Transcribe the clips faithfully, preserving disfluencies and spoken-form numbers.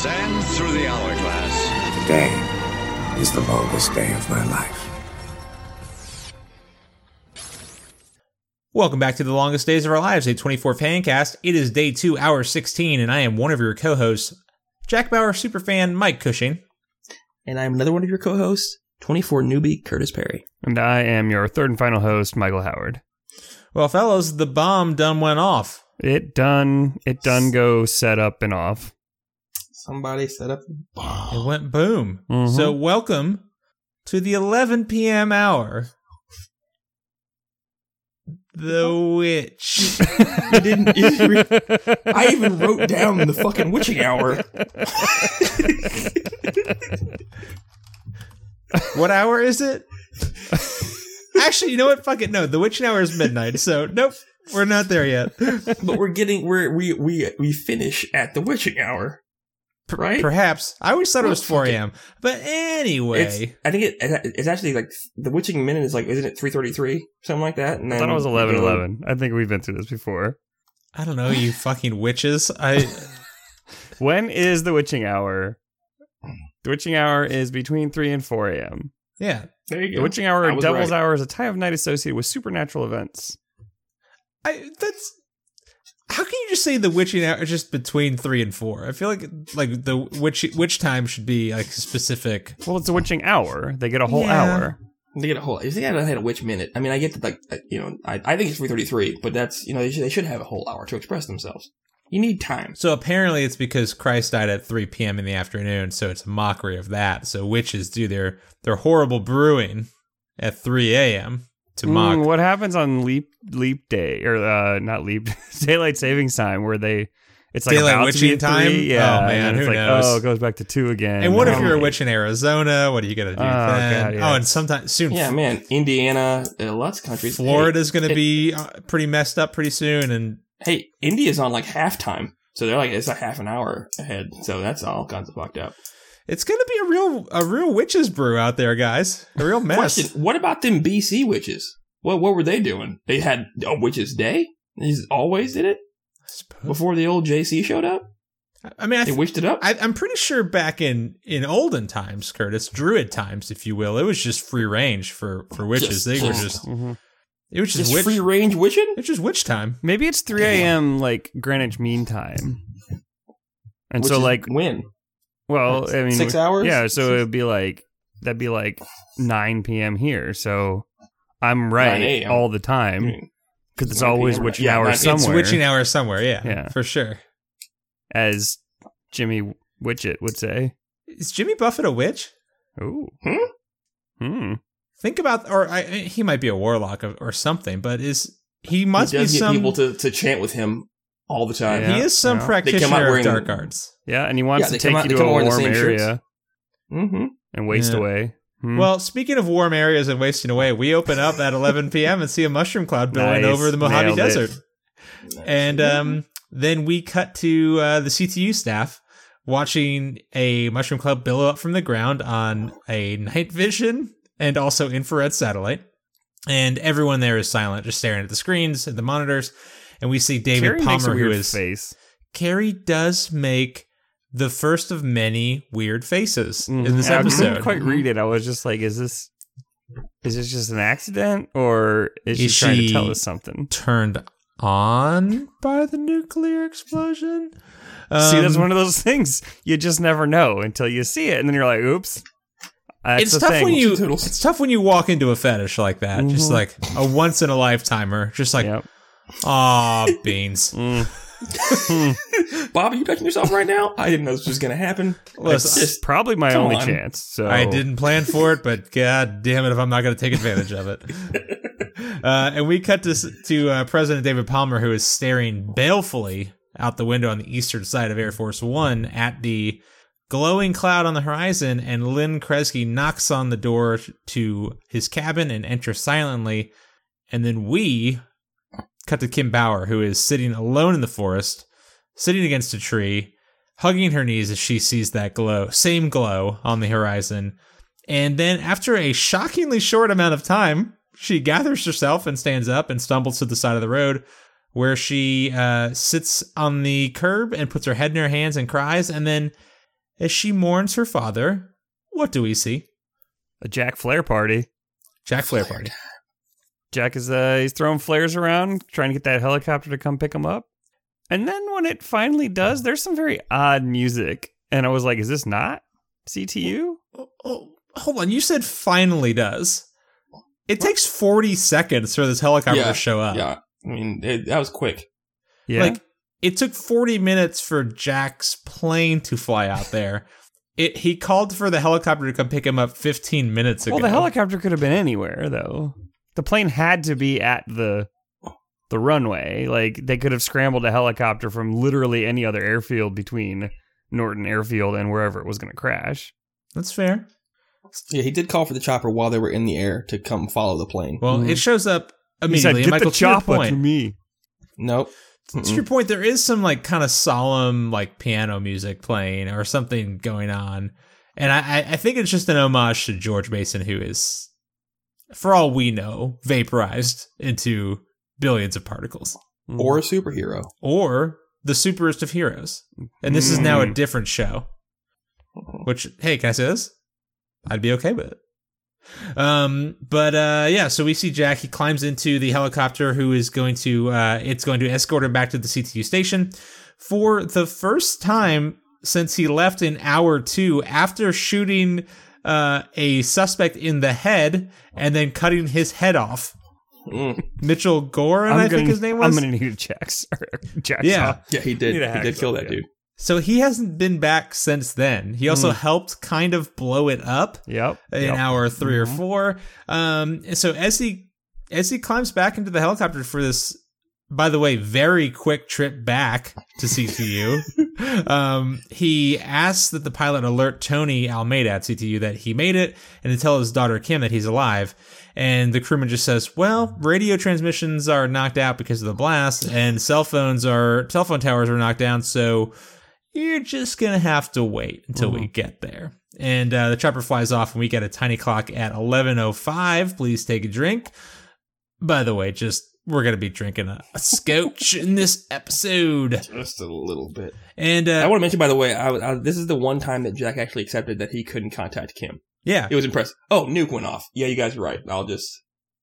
Sands through the hourglass. Today is the longest day of my life. Welcome back to The Longest Days of Our Lives, a twenty-four Fancast. It is day two, hour sixteen, and I am one of your co-hosts, Jack Bauer superfan Mike Cushing. And I'm another one of your co-hosts, twenty-four newbie Curtis Perry. And I am your third and final host, Michael Howard. Well, fellas, the bomb done went off. It done, it done go set up and off. Somebody set up and boom. It went boom. Mm-hmm. So welcome to the eleven p.m. hour. The Witch. you didn't, you didn't re- I even wrote down the fucking witching hour. What hour is it? Actually, you know what? Fuck it. No, the witching hour is midnight. So nope, we're not there yet. But we're getting we're, we we we finish at the witching hour. Right? Perhaps. I always thought it was four a.m. But anyway. It's, I think it, it's actually like the witching minute is like, isn't it three thirty-three? Something like that. And then, I thought it was eleven eleven. I think we've been through this before. I don't know, you fucking witches. I. When is the witching hour? The witching hour is between three and four a.m. Yeah. There you go. The witching hour or devil's right. hour is a time of night associated with supernatural events. I. That's. How can you just say the witching hour just between three and four? I feel like like the witch witch time should be like specific. Well, it's a witching hour. They get a whole yeah. hour. They get a whole. If they had had a witch minute, I mean, I get that. Like you know, I, I think it's three thirty three, but that's you know they should, they should have a whole hour to express themselves. You need time. So apparently, it's because Christ died at three p.m. in the afternoon, so it's a mockery of that. So witches do their their horrible brewing at three a.m. to mock. Mm, what happens on leap leap day or uh, not leap daylight savings time where they it's like daylight about witching time? Yeah, oh man, who it's knows? Like, oh, it goes back to two again. And what no, if you're man. a witch in Arizona? What are you gonna do? Oh, then? God, yeah. oh and sometimes soon, yeah, man, Indiana, uh, lots of countries. Florida's hey, gonna it, be pretty messed up pretty soon. And hey, India's on like half time, so they're like it's like half an hour ahead. So that's all kinds of fucked up. It's gonna be a real a real witches brew out there, guys. A real mess. Question, what about them B C witches? What what were they doing? They had a witches day? They always did it? Before the old J C showed up? I mean, I th- They wished it up? I, I'm pretty sure back in, in olden times, Curtis, Druid times, if you will, it was just free range for, for witches. Just, they were just... Mm-hmm. It was just, just free range witching? It was just witch time. Maybe it's three a.m. like Greenwich Mean Time. And Which so like... When? Well, I mean, six hours. Yeah, so it'd be like that'd be like nine p.m. here. So I'm right all the time because it's always witching yeah, hour somewhere. It's witching hour somewhere. Yeah, yeah, for sure. As Jimmy Witchett would say, is Jimmy Buffett a witch? Ooh. Hmm. Hmm. Think about, or I, he might be a warlock or something, but is he must he does be get some people to, to chant with him. All the time. Yeah, he is some yeah. practitioner of dark arts. Yeah, and he wants yeah, to take out, you to a warm area mm-hmm. and waste yeah. away. Hmm. Well, speaking of warm areas and wasting away, we open up at eleven p.m. and see a mushroom cloud billowing nice. over the Mojave Nailed Desert. Nice. And um, then we cut to uh, the C T U staff watching a mushroom cloud billow up from the ground on a night vision and also infrared satellite. And everyone there is silent, just staring at the screens, at the monitors. And we see David Carrie Palmer, makes a weird who is face. Carrie does make the first of many weird faces mm-hmm. in this episode. I couldn't quite read it. I was just like, "Is this is this just an accident, or is, is she trying she to tell us something?" Turned on by the nuclear explosion. Um, see, that's one of those things you just never know until you see it, and then you're like, "Oops." That's it's tough thing. when you Toodles. It's tough when you walk into a fetish like that, mm-hmm. just like a once in a lifetimer, just like. Yep. Aw, oh, beans. mm. Bob, are you touching yourself right now? I didn't know this was going to happen. Well, it's just, probably my only on. chance. So I didn't plan for it, but god damn it if I'm not going to take advantage of it. Uh, and we cut to, to uh, President David Palmer, who is staring balefully out the window on the eastern side of Air Force One at the glowing cloud on the horizon, and Lynn Kresge knocks on the door to his cabin and enters silently, and then we... cut to Kim Bauer, who is sitting alone in the forest, sitting against a tree, hugging her knees as she sees that glow, same glow on the horizon. And then after a shockingly short amount of time, she gathers herself and stands up and stumbles to the side of the road where she uh, sits on the curb and puts her head in her hands and cries. And then As she mourns her father, what do we see? A Jack Flair party. Jack Flair party. Jack is uh, he's throwing flares around, trying to get that helicopter to come pick him up. And then when it finally does, there's some very odd music. And I was like, is this not C T U? Oh, oh, hold on. You said finally does. It takes forty seconds for this helicopter yeah, to show up. Yeah, I mean, it, that was quick. Yeah. Like, it took forty minutes for Jack's plane to fly out there. It, he called for the helicopter to come pick him up fifteen minutes ago. Well, the helicopter could have been anywhere, though. The plane had to be at the the runway. Like, they could have scrambled a helicopter from literally any other airfield between Norton Airfield and wherever it was going to crash. That's fair. Yeah, he did call for the chopper while they were in the air to come follow the plane. Well, mm-hmm. It shows up immediately. He said, get Michael, the chopper to, to me. Nope. Mm-mm. To your point, there is some like kind of solemn like piano music playing or something going on. And I, I think it's just an homage to George Mason, who is, for all we know, vaporized into billions of particles. Mm. Or a superhero. Or the superest of heroes. And this mm. is now a different show. Which, hey, can I say this? I'd be okay with it. Um, but uh, yeah, so we see Jack. He climbs into the helicopter, who is going to, uh, it's going to escort him back to the C T U station. For the first time since he left in hour two, after shooting uh, a suspect in the head and then cutting his head off, mm. Mitchell Gorin, I think his name was. I'm going to need Jack's. Jack's yeah. Off. Yeah, he did. He did kill that dude. So he hasn't been back since then. He also mm. helped kind of blow it up yep, in yep. hour three mm-hmm. or four. Um, and so as he as he climbs back into the helicopter for this, by the way, very quick trip back to C T U, um, he asks that the pilot alert Tony Almeida at C T U that he made it and to tell his daughter Kim that he's alive. And the crewman just says, well, radio transmissions are knocked out because of the blast and cell phones are cell phone towers are knocked down. So you're just going to have to wait until mm-hmm. we get there. And uh, the chopper flies off, and we get a tiny clock at eleven oh five. Please take a drink. By the way, just we're going to be drinking a, a scotch in this episode. Just a little bit. And uh, I want to mention, by the way, I, I, this is the one time that Jack actually accepted that he couldn't contact Kim. Yeah. It was impressive. Oh, nuke went off. Yeah, you guys are right. I'll just...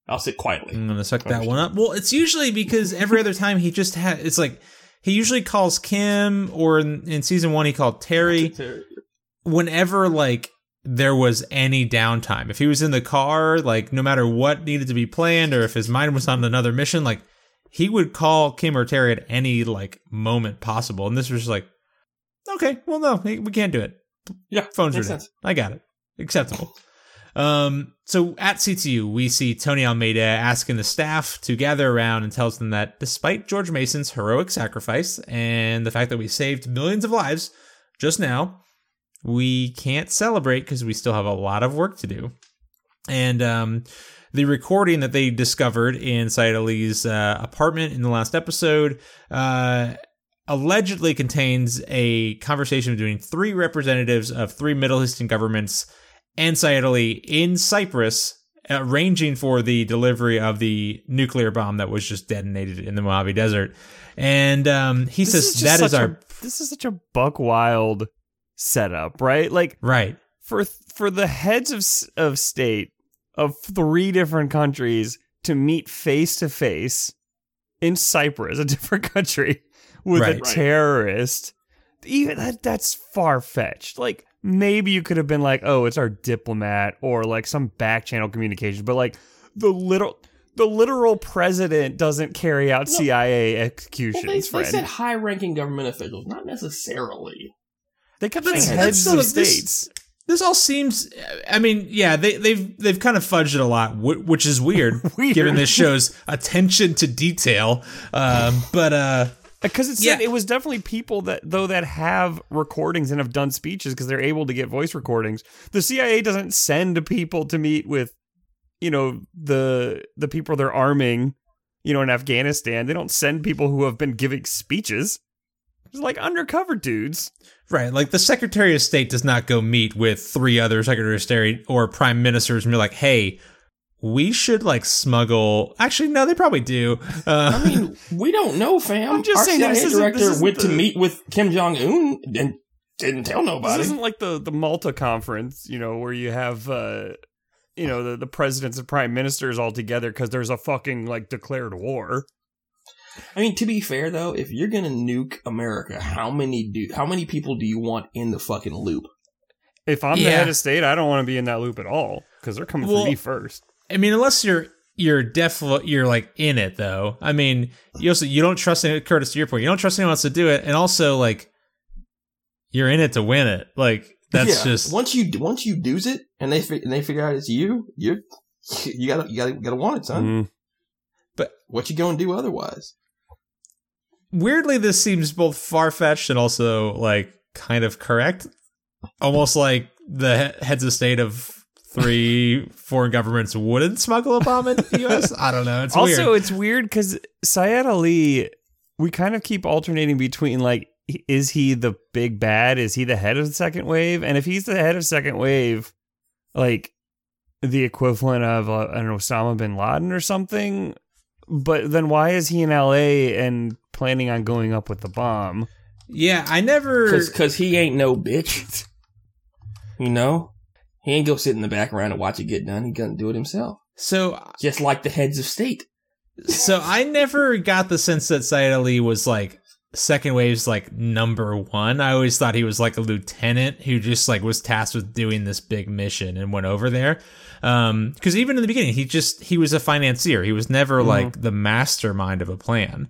I'll sit quietly. I'm going to suck that one up. Well, it's usually because every other time he just had... It's like... He usually calls Kim, or in, in season one, he called Terry. Terry. Whenever, like, there was any downtime. If he was in the car, like, no matter what needed to be planned, or if his mind was on another mission, like, he would call Kim or Terry at any, like, moment possible. And this was just like, okay, well, no, we can't do it. Yeah, phones are dead. I got it. Acceptable. Um, so at C T U, we see Tony Almeida asking the staff to gather around and tells them that despite George Mason's heroic sacrifice and the fact that we saved millions of lives just now, we can't celebrate because we still have a lot of work to do. And um, the recording that they discovered in Sayed Ali's uh, apartment in the last episode uh, allegedly contains a conversation between three representatives of three Middle Eastern governments and Sayed Ali in Cyprus, arranging for the delivery of the nuclear bomb that was just detonated in the Mojave Desert. And um, he this says is that is our... A, this is such a buck-wild setup, right? Like, right. For for the heads of of state of three different countries to meet face-to-face in Cyprus, a different country, with right. a terrorist, even that that's far-fetched. Like, maybe you could have been like, oh, it's our diplomat or like some back channel communication. But like the little, the literal president doesn't carry out no. C I A executions. Well, they, they said high ranking government officials, not necessarily. They kept saying heads of states. This, this all seems, I mean, yeah, they, they've they've kind of fudged it a lot, which is weird, weird. Given this show's attention to detail. Um, but uh Because it said yeah. it was definitely people that, though, that have recordings and have done speeches because they're able to get voice recordings. The C I A doesn't send people to meet with, you know, the the people they're arming, you know, in Afghanistan. They don't send people who have been giving speeches. It's like undercover dudes. Right. Like the Secretary of State does not go meet with three other Secretary of State or prime ministers and be like, hey, we should, like, smuggle... Actually, no, they probably do. Uh, I mean, we don't know, fam. I'm just Our saying... Our C I A director went to meet with Kim Jong-un and didn't tell nobody. This isn't like the, the Malta conference, you know, where you have, uh, you know, the, the presidents and prime ministers all together because there's a fucking, like, declared war. I mean, to be fair, though, if you're going to nuke America, how many do how many people do you want in the fucking loop? If I'm yeah. the head of state, I don't want to be in that loop at all because they're coming well, for me first. I mean, unless you're you're definitely you're like in it, though. I mean, you also you don't trust any, Curtis, to your point. You don't trust anyone else to do it. And also, like, you're in it to win it. Like, that's yeah. just once you once you do it and they and they figure out it's you, you you gotta you gotta you gotta want it, son. Mm. But what you gonna do otherwise? Weirdly, this seems both far-fetched and also, like, kind of correct. Almost like the heads of state of three foreign governments wouldn't smuggle a bomb into the U S I don't know. It's also, weird. Also, it's weird because Sayed Ali, we kind of keep alternating between, like, is he the big bad? Is he the head of the second wave? And if he's the head of second wave, like, the equivalent of, uh, I don't know, Osama bin Laden or something, but then why is he in L A and planning on going up with the bomb? Yeah, I never... Because he ain't no bitch. You know? He ain't go sit in the background and watch it get done. He gonna do it himself. So... Just like the heads of state. So I never got the sense that Sayed Ali was, like, second wave's, like, number one. I always thought he was, like, a lieutenant who just, like, was tasked with doing this big mission and went over there. Um, because even in the beginning, he just... He was a financier. He was never, mm-hmm. like, the mastermind of a plan.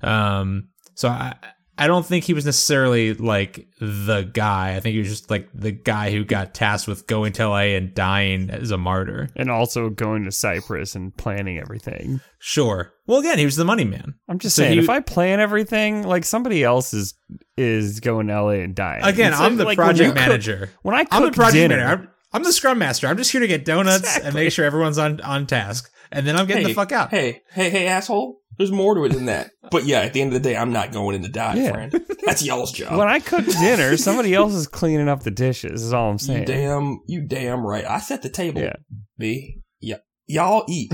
Um, so I... I don't think he was necessarily, like, the guy. I think he was just, like, the guy who got tasked with going to L A and dying as a martyr. And also going to Cyprus and planning everything. Sure. Well, again, he was the money man. I'm just so saying, he, if I plan everything, like, somebody else is is going to L A and dying. Again, like, I'm the like project when manager. Cook, when I cook I'm the project dinner. manager. I'm, I'm the scrum master. I'm just here to get donuts exactly. and make sure everyone's on, on task. And then I'm getting hey, the fuck out. Hey, hey, hey, asshole. There's more to it than that. But yeah, at the end of the day, I'm not going in to die, yeah. friend. That's y'all's job. When I cook dinner, somebody else is cleaning up the dishes, is all I'm saying. You damn, you damn right. I set the table. Yeah. B. Yeah. Y'all eat.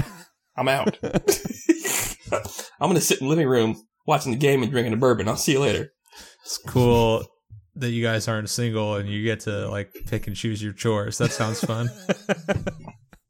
I'm out. I'm going to sit in the living room watching the game and drinking a bourbon. I'll see you later. It's cool that you guys aren't single and you get to, like, pick and choose your chores. That sounds fun.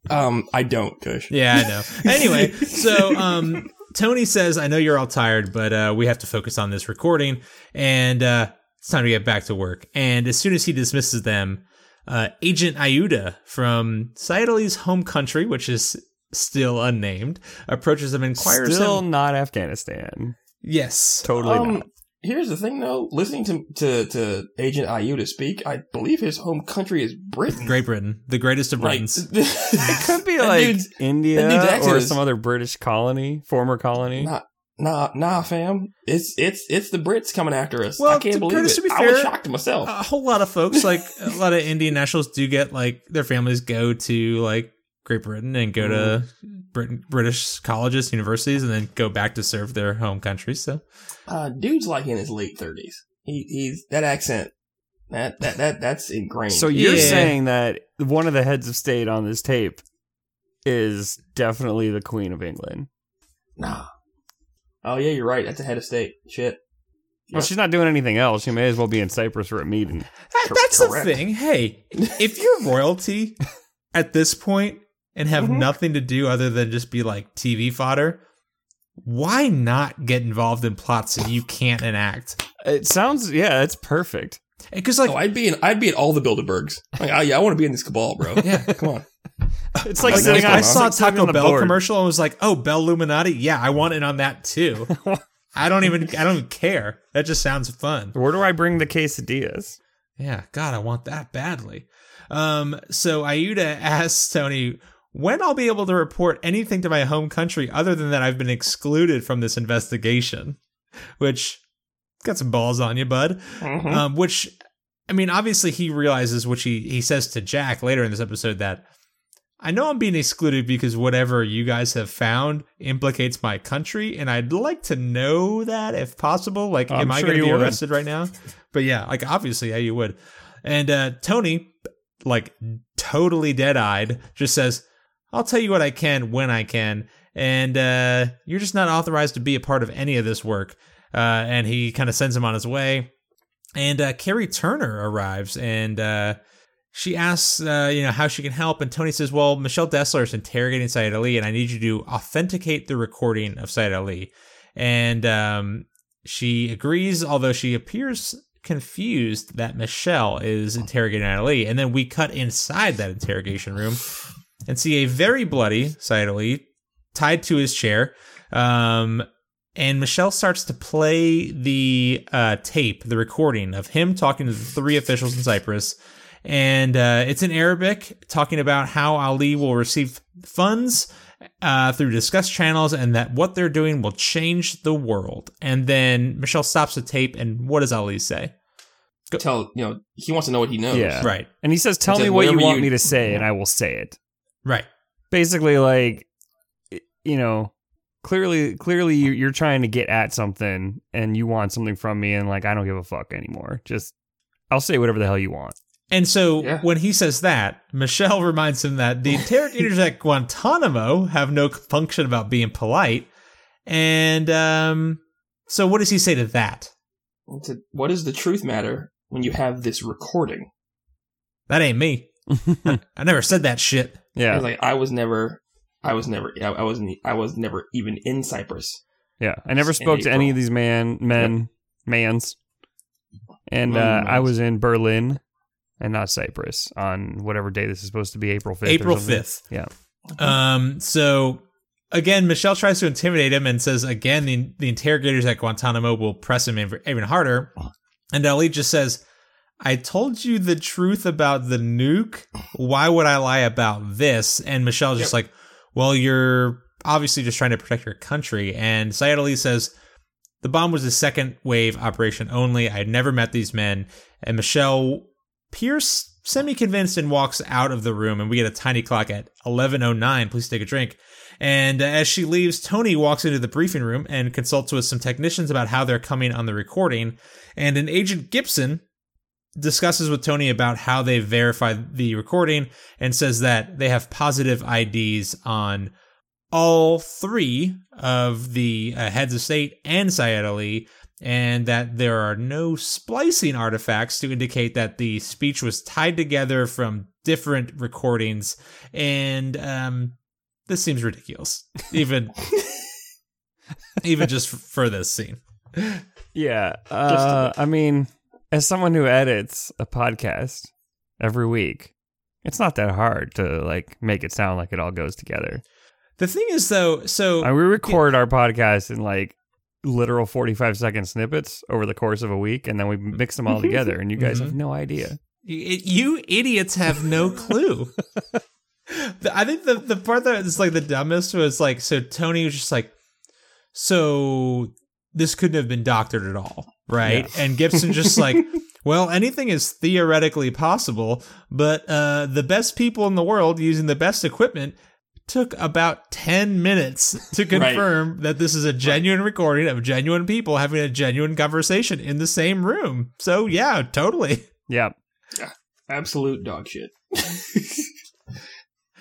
Um, I don't, Kush. Yeah, I know. Anyway, so, um... Tony says, I know you're all tired, but uh, we have to focus on this recording, and uh, it's time to get back to work. And as soon as he dismisses them, uh, Agent Ayuda from Sayed Ali's home country, which is still unnamed, approaches him and inquires Still him. not Afghanistan. Yes. Totally um, not. Here's the thing, though. Listening to, to, to Agent Ayuda speak, I believe his home country is Britain. Great Britain. The greatest of Britons. Like, it could be like India or some other British colony, former colony. Nah, nah, nah, fam. It's it's it's the Brits coming after us. Well, I can't believe it. To be fair, I was shocked myself. A whole lot of folks, like a lot of Indian nationals do get, like, their families go to, like, Great Britain and go to Britain, British colleges, universities, and then go back to serve their home countries. So, uh, dude's like in his late thirties. He, he's that accent that that that that's ingrained. So you're yeah. saying that one of the heads of state on this tape is definitely the Queen of England? Nah. Oh yeah, you're right. That's a head of state. Shit. Well, she's not doing anything else. She may as well be in Cyprus for a meeting. That's Correct. the thing. Hey, if you're royalty at this point. And have mm-hmm. nothing to do other than just be, like, T V fodder, why not get involved in plots that you can't enact? It sounds, yeah, it's perfect. Because, like, oh, I'd be in, I'd be at all the Bilderbergs. Like, I, yeah, I want to be in this cabal, bro. Yeah, come on. It's like, like sitting on, I saw like a Taco Bell board. commercial and was like, oh, Bell Illuminati? Yeah, I want in on that too. I don't even, I don't even care. That just sounds fun. Where do I bring the quesadillas? Yeah, God, I want that badly. Um, so Ayuda asks Tony when I'll be able to report anything to my home country other than that I've been excluded from this investigation, which got some balls on you, bud. Mm-hmm. Um, which, I mean, obviously he realizes, which he, he says to Jack later in this episode, that I know I'm being excluded because whatever you guys have found implicates my country, and I'd like to know that if possible. Like, I'm am sure I going to be would. arrested right now? But yeah, like, obviously, yeah, you would. And uh, Tony, like, totally dead-eyed, just says, I'll tell you what I can when I can, and uh, you're just not authorized to be a part of any of this work. Uh, and he kind of sends him on his way. And uh, Carrie Turner arrives, and uh, she asks, uh, you know, how she can help. And Tony says, well, Michelle Dessler is interrogating Sayed Ali, and I need you to authenticate the recording of Sayed Ali. And um, she agrees, although she appears confused that Michelle is interrogating Ali. And then we cut inside that interrogation room and see a very bloody Sayed Ali tied to his chair. Um, and Michelle starts to play the uh, tape, the recording of him talking to the three officials in Cyprus. And uh, it's in Arabic, talking about how Ali will receive funds uh, through discussed channels, and that what they're doing will change the world. And then Michelle stops the tape, and what does Ali say? Go. Tell, you know, he wants to know what he knows. Yeah. Right. And he says, tell me what you want me to say, and I will say it. Right. Basically, like, you know, clearly, clearly you're trying to get at something, and you want something from me, and, like, I don't give a fuck anymore. Just, I'll say whatever the hell you want. And so yeah. when he says that, Michelle reminds him that the interrogators at Guantanamo have no function about being polite. And um, so what does he say to that? What does the truth matter when you have this recording? That ain't me. I, I never said that shit. Yeah, I was like I was never, I was never, I wasn't, I was never even in Cyprus. Yeah, I never spoke to any of these man, men, yep. mans, and uh, I was in Berlin. And not Cyprus on whatever day this is supposed to be, April fifth. April fifth. Yeah. Um, so, again, Michelle tries to intimidate him and says, again, the, the interrogators at Guantanamo will press him even harder. And Ali just says, I told you the truth about the nuke. Why would I lie about this? And Michelle's just yep. like, well, you're obviously just trying to protect your country. And Sayed Ali says, the bomb was a second wave operation only. I had never met these men. And Michelle Pierce, semi-convinced, and walks out of the room, and we get a tiny clock at eleven oh nine. Please take a drink. And uh, as she leaves, Tony walks into the briefing room and consults with some technicians about how they're coming on the recording. And an Agent Gibson discusses with Tony about how they verified the recording and says that they have positive I Ds on all three of the uh, heads of state and Sayed Ali, and that there are no splicing artifacts to indicate that the speech was tied together from different recordings. And um, this seems ridiculous, even even just for this scene. Yeah. Uh, I mean, as someone who edits a podcast every week, it's not that hard to like make it sound like it all goes together. The thing is, though, so... I, we record yeah. our podcast in like... literal forty-five second snippets over the course of a week, and then we mix them all together, and you guys mm-hmm. have no idea. You idiots have no clue. I think the, the part that is like the dumbest was like, so Tony was just like, so this couldn't have been doctored at all, right? Yeah. And Gibson just like, well, anything is theoretically possible, but uh, the best people in the world using the best equipment took about ten minutes to confirm right. that this is a genuine right. recording of genuine people having a genuine conversation in the same room. So, yeah, totally. Yeah. yeah. Absolute dog shit.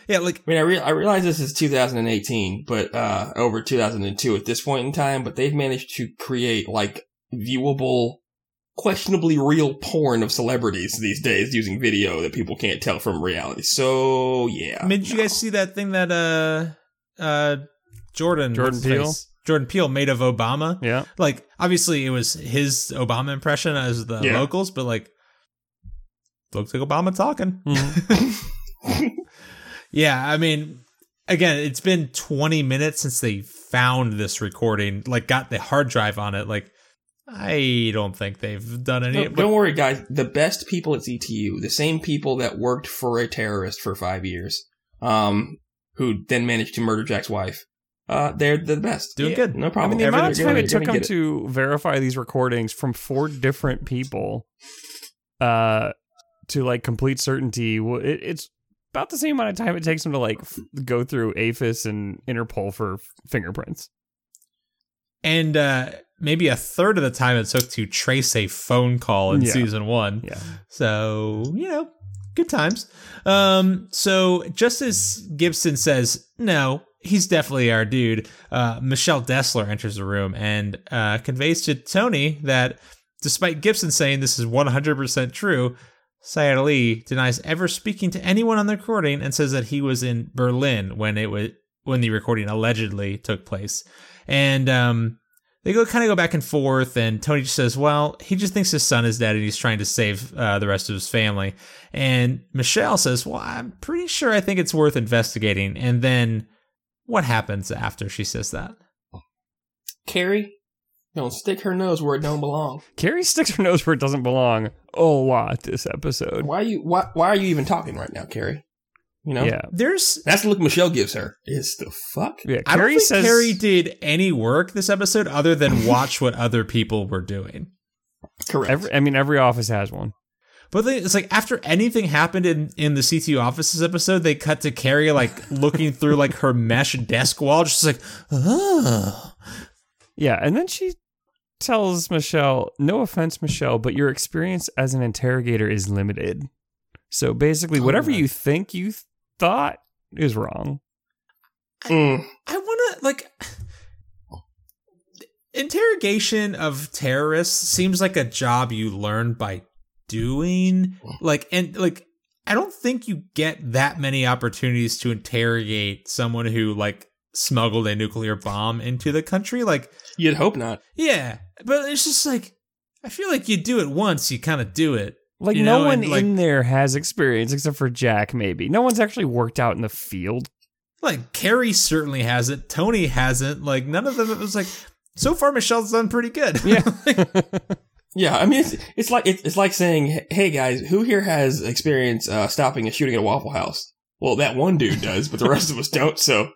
yeah, like... I mean, I, re- I realize this is two thousand eighteen, but uh, over two thousand two at this point in time, but they've managed to create, like, viewable, questionably real porn of celebrities these days using video that people can't tell from reality. So, yeah. I mean, did you guys see that thing that uh, uh, Jordan Jordan Peele Jordan Peele made of Obama? Yeah. Like, obviously, it was his Obama impression as the yeah. locals, but, like, looks like Obama talking. Mm-hmm. yeah, I mean, again, it's been twenty minutes since they found this recording, like, got the hard drive on it, like, I don't think they've done any... No, don't worry, guys. The best people at C T U, the same people that worked for a terrorist for five years, um, who then managed to murder Jack's wife, uh, they're the best. Doing yeah, good. No problem. I mean, the amount of time it took them it. to verify these recordings from four different people uh, to, like, complete certainty, it, it's about the same amount of time it takes them to, like, f- go through APHIS and Interpol for f- fingerprints. And... uh maybe a third of the time it took to trace a phone call in yeah. season one. Yeah. So, you know, good times. Um, so just as Gibson says, no, he's definitely our dude, uh, Michelle Dessler enters the room and uh, conveys to Tony that Despite Gibson saying this is one hundred percent true, Sayed Ali denies ever speaking to anyone on the recording and says that he was in Berlin when it was when the recording allegedly took place. And um, they go kind of go back and forth, and Tony just says, well, he just thinks his son is dead and he's trying to save uh, the rest of his family. And Michelle says, well, I'm pretty sure I think it's worth investigating. And then what happens after she says that? Carrie? Don't stick her nose where it don't belong. Carrie sticks her nose where it doesn't belong a lot this episode. Why are you why why are you even talking right now, Carrie? You know? Yeah. There's that's the look Michelle gives her. It's the fuck? Yeah, Carrie I don't think says, Carrie did any work this episode other than watch what other people were doing. Correct. Every, I mean every office has one. But they, it's like after anything happened in, in the C T U offices episode, they cut to Carrie like looking through like her mesh desk wall, just like, oh. Yeah, and then she tells Michelle, no offense, Michelle, but your experience as an interrogator is limited. So basically, oh, whatever you think you th- thought is wrong. I, mm. I want to, like, interrogation of terrorists seems like a job you learn by doing. Like, and, like, I don't think you get that many opportunities to interrogate someone who, like, smuggled a nuclear bomb into the country. Like, you'd hope not. Yeah. But it's just like, I feel like you do it once, you kind of do it. Like, you no know? one and, like, in there has experience except for Jack, maybe. No one's actually worked out in the field. Like, Carrie certainly hasn't. Tony hasn't. Like, none of them. It was like, so far, Michelle's done pretty good. Yeah. Yeah. I mean, it's, it's like it's, it's like saying, hey, guys, who here has experience uh, stopping a shooting at a Waffle House? Well, that one dude does, but the rest of us don't, so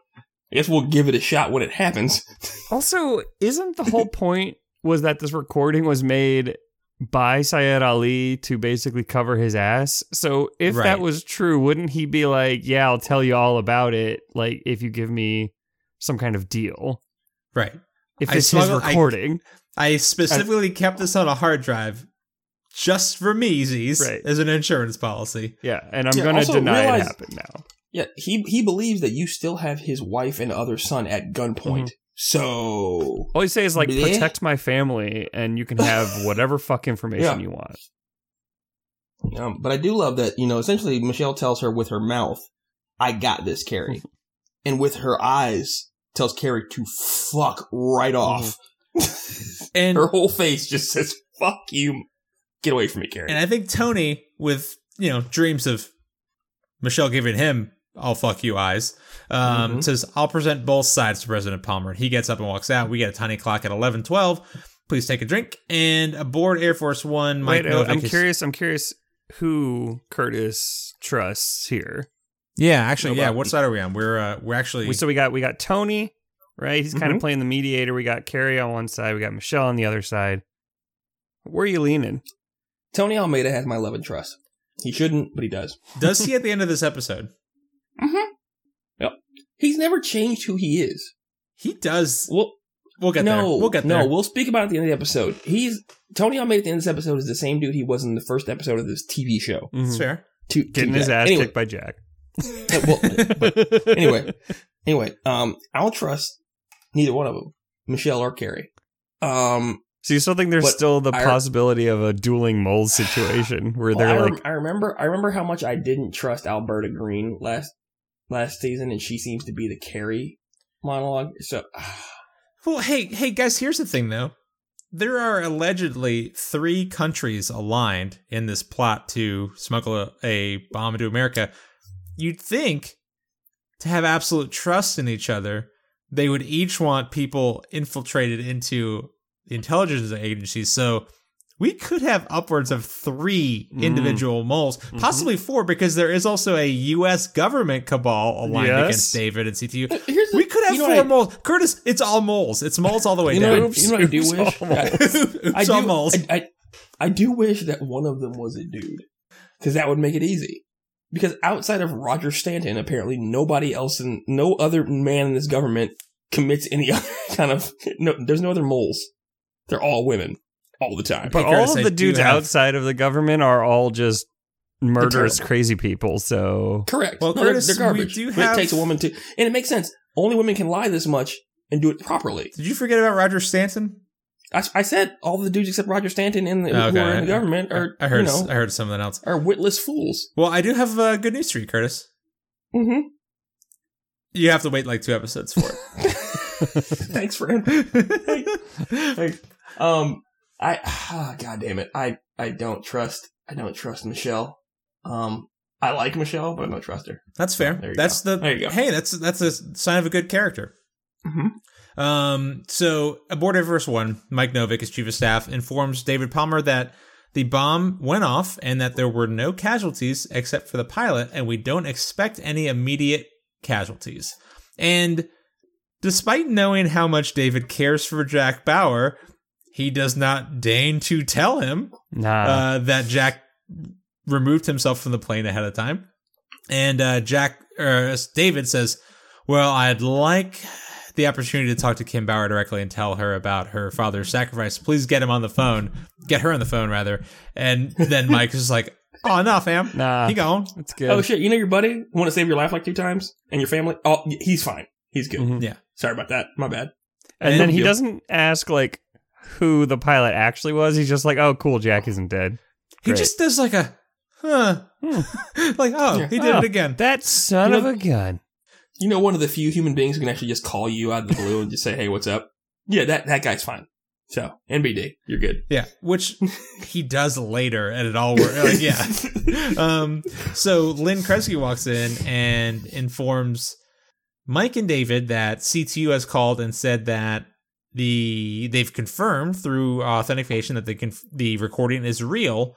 I guess we'll give it a shot when it happens. Also, isn't the whole point was that this recording was made by Sayed Ali to basically cover his ass? So if right. that was true, wouldn't he be like, yeah, I'll tell you all about it, like, if you give me some kind of deal? Right. If it's his recording. I, I specifically I, kept this on a hard drive just for measies right. as an insurance policy. Yeah, and I'm yeah, going to deny realize- it happened now. Yeah, he he believes that you still have his wife and other son at gunpoint. Mm-hmm. So all you say is like, bleh. protect my family, and you can have whatever fuck information yeah. you want. Um, but I do love that, you know, essentially Michelle tells her with her mouth, I got this, Carrie. And with her eyes, tells Carrie to fuck right off. Mm-hmm. And her whole face just says, fuck you. Get away from me, Carrie. And I think Tony, with, you know, dreams of Michelle giving him I'll fuck you eyes, um, mm-hmm. says, I'll present both sides to President Palmer. He gets up and walks out. We get a tiny clock at eleven twelve. Please take a drink. And aboard Air Force One, Mike Wait, Novick I'm is- curious. I'm curious who Curtis trusts here. Yeah, actually, no, yeah. What side are we on? We're uh, we're actually... We, so we got we got Tony, right? He's kind mm-hmm. of playing the mediator. We got Carrie on one side. We got Michelle on the other side. Where are you leaning? Tony Almeida has my love and trust. He shouldn't, but he does. Does he at the end of this episode? Mm-hmm. Yep. He's never changed who he is. He does. We'll, we'll get no, there. We'll get there. No, we'll speak about it at the end of the episode. He's Tony Almeida at the end of this episode is the same dude he was in the first episode of this T V show. Mm-hmm. That's fair. To, Getting to his Jack. ass anyway. kicked by Jack. well, but anyway, anyway, um, I'll trust neither one of them, Michelle or Carrie. Um, so you still think there's still the I, possibility of a dueling moles situation where well, they're I rem- like... I remember, I remember how much I didn't trust Alberta Green last last season, and she seems to be the Carrie monologue. So, well, hey, hey, guys, here's the thing, though. There are allegedly three countries aligned in this plot to smuggle a, a bomb into America. You'd think to have absolute trust in each other, they would each want people infiltrated into the intelligence agencies, so we could have upwards of three individual mm. moles, possibly mm-hmm. four, because there is also a U S government cabal aligned yes. against David and C T U. The, we could have four I, moles. Curtis, it's all moles. It's moles all the way you down. Know, oops, you know what I do wish? I, I do, all moles. I, I, I do wish that one of them was a dude, because that would make it easy. Because outside of Roger Stanton, apparently nobody else, and no other man in this government commits any other kind of... No, there's no other moles. They're all women all the time. But all of the dudes outside of the government are all just murderous, crazy people. So correct. Well, no, Curtis, they're, they're garbage. We do have... It takes a woman to, and it makes sense. Only women can lie this much and do it properly. Did you forget about Roger Stanton? I, I said all the dudes except Roger Stanton in the, okay. who are in the government are, I, I heard, you know, I heard something else. Are witless fools. Well, I do have uh, good news for you, Curtis. Mm-hmm. You have to wait like two episodes for it. Thanks, friend. Thanks. Um, I, oh, God damn it. I, I don't trust, I don't trust Michelle. Um, I like Michelle, but I don't trust her. That's fair. There you that's go. the, there you go. Hey, that's, that's a sign of a good character. Mm-hmm. Um, so aboard Air Force One, Mike Novick, as chief of staff, informs David Palmer that the bomb went off and that there were no casualties except for the pilot, and we don't expect any immediate casualties. And despite knowing how much David cares for Jack Bauer, he does not deign to tell him nah. uh, that Jack removed himself from the plane ahead of time. And uh, Jack uh, David says, "Well, I'd like the opportunity to talk to Kim Bauer directly and tell her about her father's sacrifice. Please get him on the phone. Get her on the phone, rather." And then Mike is just like, "Oh, no, fam. Nah, he gone. It's good. Oh, shit. You know your buddy? Want to save your life like two times? And your family? Oh, he's fine. He's good." Mm-hmm. Yeah. Sorry about that. My bad. And, and then he doesn't ask, like, who the pilot actually was. He's just like, "Oh, cool. Jack isn't dead." Great. He just does like a, huh. Like, oh, yeah. he did oh, it again. That son you know, of a gun. You know, one of the few human beings who can actually just call you out of the blue and just say, "Hey, what's up?" Yeah, that, that guy's fine. So, N B D, you're good. Yeah, which he does later, and it all works. Like, yeah. Um, so, Lynn Kresge walks in and informs Mike and David that C T U has called and said that the they've confirmed through authentication that the conf- the recording is real.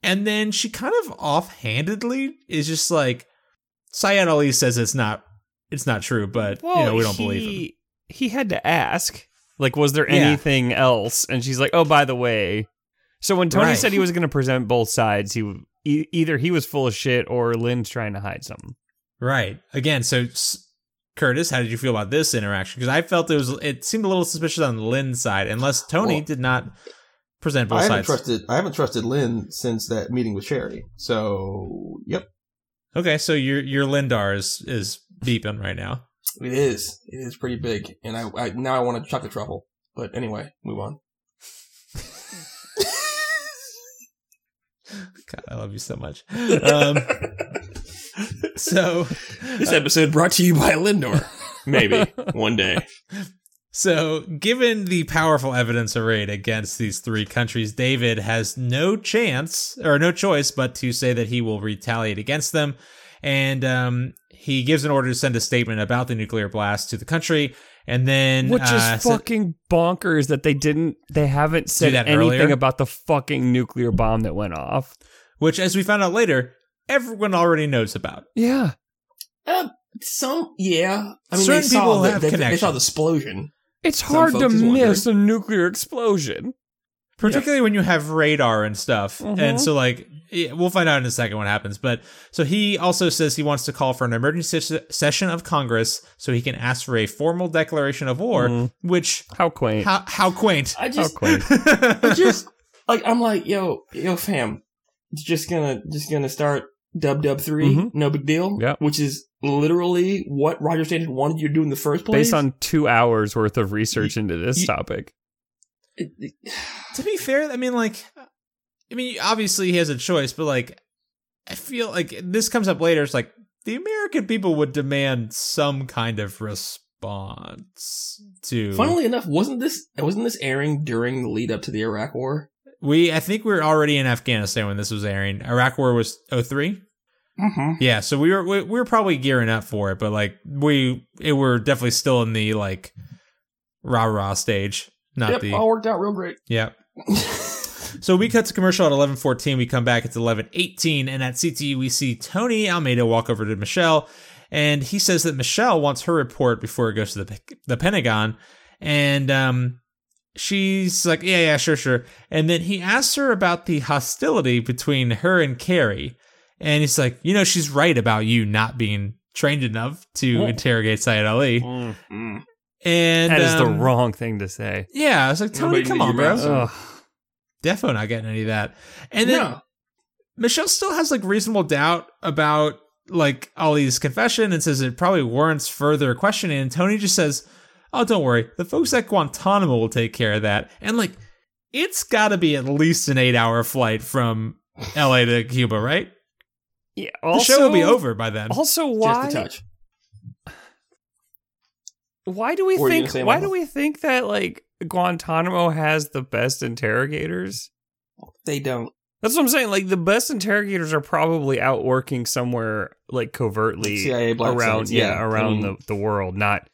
And then she kind of offhandedly is just like, Sayed Ali says it's not It's not true, but well, you know, we don't he, believe him. He had to ask, like, was there anything yeah. else? And she's like, "Oh, by the way." So when Tony right. said he was going to present both sides, he e- either he was full of shit or Lynn's trying to hide something. Right. Again, so Curtis, how did you feel about this interaction? Because I felt it was it seemed a little suspicious on Lynn's side, unless Tony well, did not present both I sides. Trusted, I haven't trusted Lynn since that meeting with Sherry. So, yep. Okay, so your your Lindar is is beeping right now. It is. It is pretty big, and I, I now I want to chocolate truffle. But anyway, move on. God, I love you so much. Um, so this episode brought to you by Lindor. Maybe one day. So, given the powerful evidence arrayed against these three countries, David has no chance or no choice but to say that he will retaliate against them. And um, he gives an order to send a statement about the nuclear blast to the country. And then, which uh, is fucking so, bonkers that they didn't, they haven't said anything earlier. about the fucking nuclear bomb that went off. Which, as we found out later, everyone already knows about. Yeah. Uh, some, yeah. I mean, certain they people saw have the, connections. They saw the explosion. It's hard to miss wondering. a nuclear explosion. Particularly yep. when you have radar and stuff. Mm-hmm. And so, like, we'll find out in a second what happens. But so he also says he wants to call for an emergency se- session of Congress so he can ask for a formal declaration of war, mm. which... How quaint. How, how quaint. I just, how quaint. I just, like, I'm like, yo, yo, fam, just gonna, just gonna start dub-dub three, mm-hmm. no big deal, yep. which is... literally what Roger Stanton wanted you to do in the first place. Based on two hours worth of research you, into this you, topic. It, it, to be fair, I mean, like, I mean, obviously he has a choice, but like, I feel like this comes up later. It's like the American people would demand some kind of response to. Funnily enough, wasn't this wasn't this airing during the lead up to the Iraq War? We, I think we were already in Afghanistan when this was airing. Iraq War was oh three. Mm-hmm. Yeah, so we were we, we were probably gearing up for it, but like we it were definitely still in the like rah rah stage. Not yep, the all worked out real great. Yeah. So we cut to commercial at eleven fourteen. We come back. It's eleven eighteen, and at C T U we see Tony Almeida walk over to Michelle, and he says that Michelle wants her report before it goes to the the Pentagon, and um. she's like, yeah, yeah, sure, sure, and then he asks her about the hostility between her and Carrie. And he's like, you know, she's right about you not being trained enough to mm. interrogate Sayed Ali. Mm-hmm. And that is um, the wrong thing to say. Yeah, I was like, Tony, come on, bro. Defo not getting any of that. And then no. Michelle still has like reasonable doubt about like Ali's confession and says it probably warrants further questioning. And Tony just says, oh, don't worry, the folks at Guantanamo will take care of that. And, like, it's got to be at least an eight-hour flight from L A to Cuba, right? Yeah. Also, the show will be over by then. Also, why? Just a touch. Why do we or think? Why do we think that like Guantanamo has the best interrogators? They don't. That's what I'm saying. Like the best interrogators are probably out working somewhere, like covertly C I A, Black around, States, yeah, yeah, around I mean, the, the world, not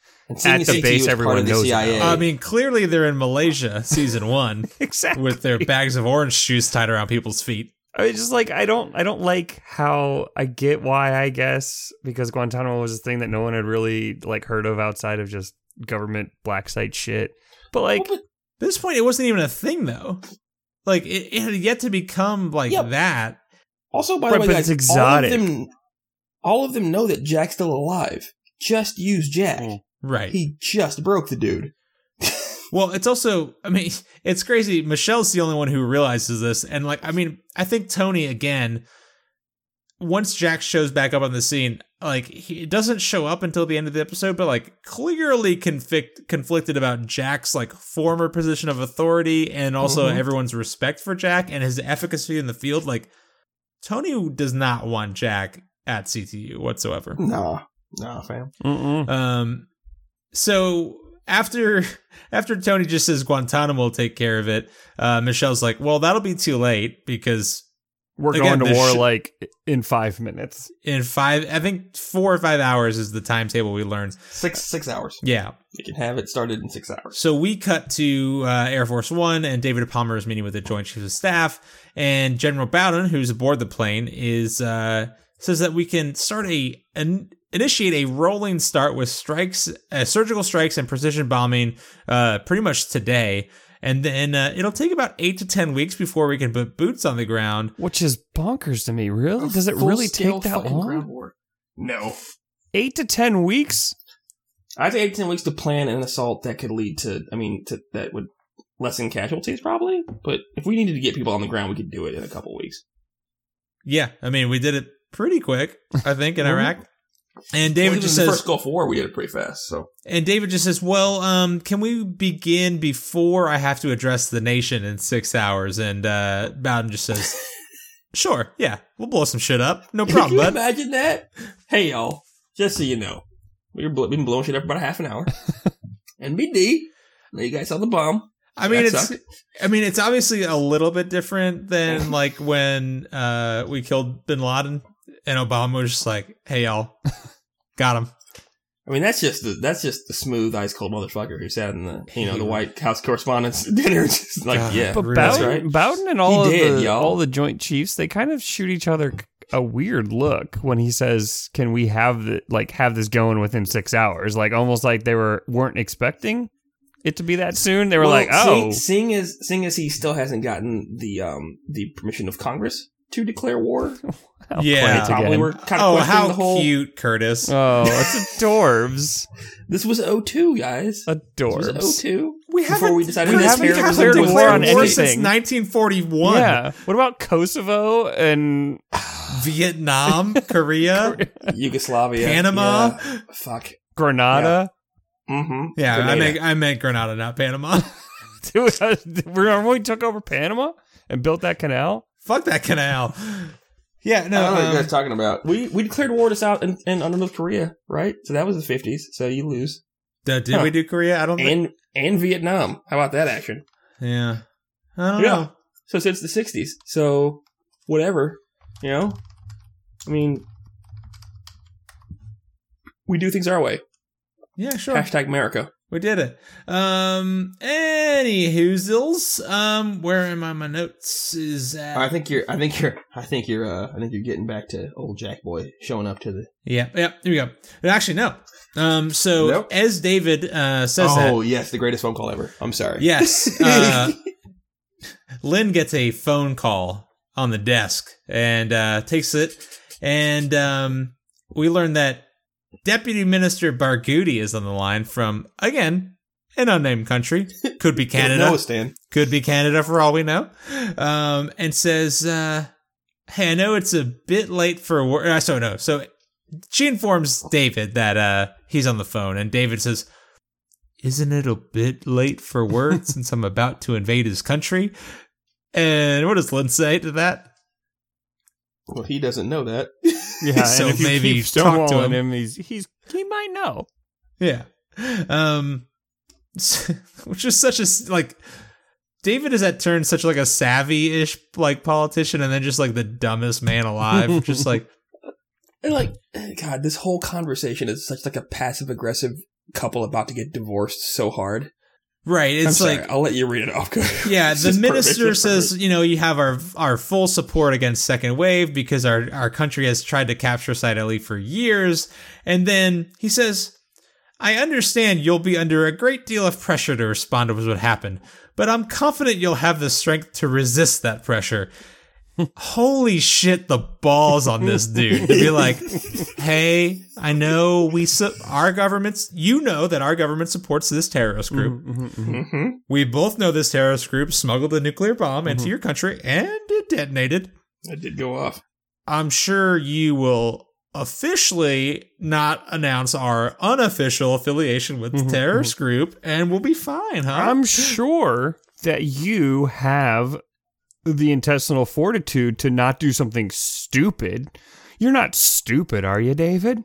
at the base. Everyone knows. C I A. I mean, clearly they're in Malaysia, season one, exactly, with their bags of orange juice tied around people's feet. I mean, just like I don't, I don't like how I get why I guess because Guantanamo was a thing that no one had really like heard of outside of just government black site shit. But like well, but at this point, it wasn't even a thing though. Like it, it had yet to become like yeah. that. Also, by right, the way, but guys, it's exotic. All of them, all of them know that Jack's still alive. Just use Jack. Mm, right. He just broke the dude. Well, it's also, I mean, it's crazy. Michelle's the only one who realizes this. And, like, I mean, I think Tony, again, once Jack shows back up on the scene, like, he doesn't show up until the end of the episode, but, like, clearly convict, conflicted about Jack's, like, former position of authority and also mm-hmm. everyone's respect for Jack and his efficacy in the field. Like, Tony does not want Jack at C T U whatsoever. No. No, fam. Mm-mm. Um, so... After after Tony just says Guantanamo will take care of it, uh, Michelle's like, well, that'll be too late because... We're again, going to war, sh- like, in five minutes. In five... I think four or five hours is the timetable we learned. Six six hours. Yeah. You can have it started in six hours. So we cut to uh, Air Force One, and David Palmer is meeting with the Joint Chiefs of Staff, and General Bowden, who's aboard the plane, is uh, says that we can start a... an, initiate a rolling start with strikes, uh, surgical strikes and precision bombing uh, pretty much today. And then uh, it'll take about eight to ten weeks before we can put boots on the ground. Which is bonkers to me. Really? Does it really take that long? No. Eight to ten weeks? I'd say eight to ten weeks to plan an assault that could lead to, I mean, to, that would lessen casualties probably. But if we needed to get people on the ground, we could do it in a couple weeks. Yeah. I mean, we did it pretty quick, I think, in Iraq. And David well, just says, the first Gulf War, we did it pretty fast. So, and David just says, well, um, can we begin before I have to address the nation in six hours? And uh, Bowden just says, sure, yeah, we'll blow some shit up. No problem, bud. Can you imagine that? Hey, y'all, just so you know, we've been blowing shit up about a half an hour. N B D, now you guys saw the bomb. I mean, that it's sucked. I mean, it's obviously a little bit different than like when uh, we killed bin Laden. And Obama was just like, "Hey y'all, got him." I mean, that's just the that's just the smooth, ice cold motherfucker who sat in the you know the White House Correspondents' Dinner, just like God, yeah. But Bowden, that's right. Bowden and all he of did, the y'all. all the Joint Chiefs, they kind of shoot each other a weird look when he says, "Can we have the, like have this going within six hours?" Like almost like they were weren't expecting it to be that soon. They were well, like, "Oh, seeing as seeing as he still hasn't gotten the um the permission of Congress." To declare war? I'll yeah. Probably were kind of oh, how the whole... cute, Curtis. Oh, it's adorbs. This was oh two, guys. Adorbs. This was oh two. We haven't, we decided we haven't declared war, war on anything. Since nineteen forty-one. Yeah. What about Kosovo and... Vietnam? Korea? Korea? Yugoslavia. Panama? Yeah. Fuck. Grenada? Yeah, mm-hmm. yeah I, meant, I meant Grenada, not Panama. Dude, remember when we took over Panama and built that canal? Fuck that canal. Yeah, no. I don't know um, what you guys are talking about. We we declared war to South and, and under North Korea, right? So that was the fifties, so you lose. Did, did huh. we do Korea? I don't and, think... And Vietnam. How about that action? Yeah. I don't yeah. know. So since the sixties. So, whatever. You know? I mean, we do things our way. Yeah, sure. Hashtag America. We did it. Um, any hoozles? Um, where am I? My notes is at. I think you're. I think you're. I think you're. Uh, I think you're getting back to old Jack Boy showing up to the. Yeah. Yeah. Here we go. But actually, no. Um. So nope. as David uh, says. Oh that, yes, the greatest phone call ever. I'm sorry. Yes. Uh, Lynn gets a phone call on the desk and uh, takes it, and um, we learn that. Deputy Minister Barghouti is on the line from, again, an unnamed country. Could be Canada. Stan. Could be Canada for all we know. Um, and says, uh, hey, I know it's a bit late for work. Uh, so, no. So she informs David that uh, he's on the phone. And David says, isn't it a bit late for words since I'm about to invade his country? And what does Lynn say to that? Well, he doesn't know that. Yeah, so and if maybe you keep stonewalling talk to him, him he's, he's, he might know. Yeah. Um, which is such a, like, David is at turn such like a savvy-ish like politician, and then just like the dumbest man alive. Just like, and like, God, this whole conversation is such like a passive-aggressive couple about to get divorced so hard. Right, it's I'm like sorry, I'll let you read it off. Yeah, the minister perfect, says, perfect. you know, you have our our full support against second wave because our our country has tried to capture Sayed Ali for years, and then he says, I understand you'll be under a great deal of pressure to respond to what happened, but I'm confident you'll have the strength to resist that pressure. Holy shit, the balls on this dude to be like, hey, I know we su- our governments, you know that our government supports this terrorist group. Mm-hmm, mm-hmm, mm-hmm. We both know this terrorist group smuggled a nuclear bomb mm-hmm. into your country, and it detonated. It did go off. I'm sure you will officially not announce our unofficial affiliation with mm-hmm, the terrorist mm-hmm. group, and we'll be fine, huh? I'm sure that you have the intestinal fortitude to not do something stupid. You're not stupid, are you, David?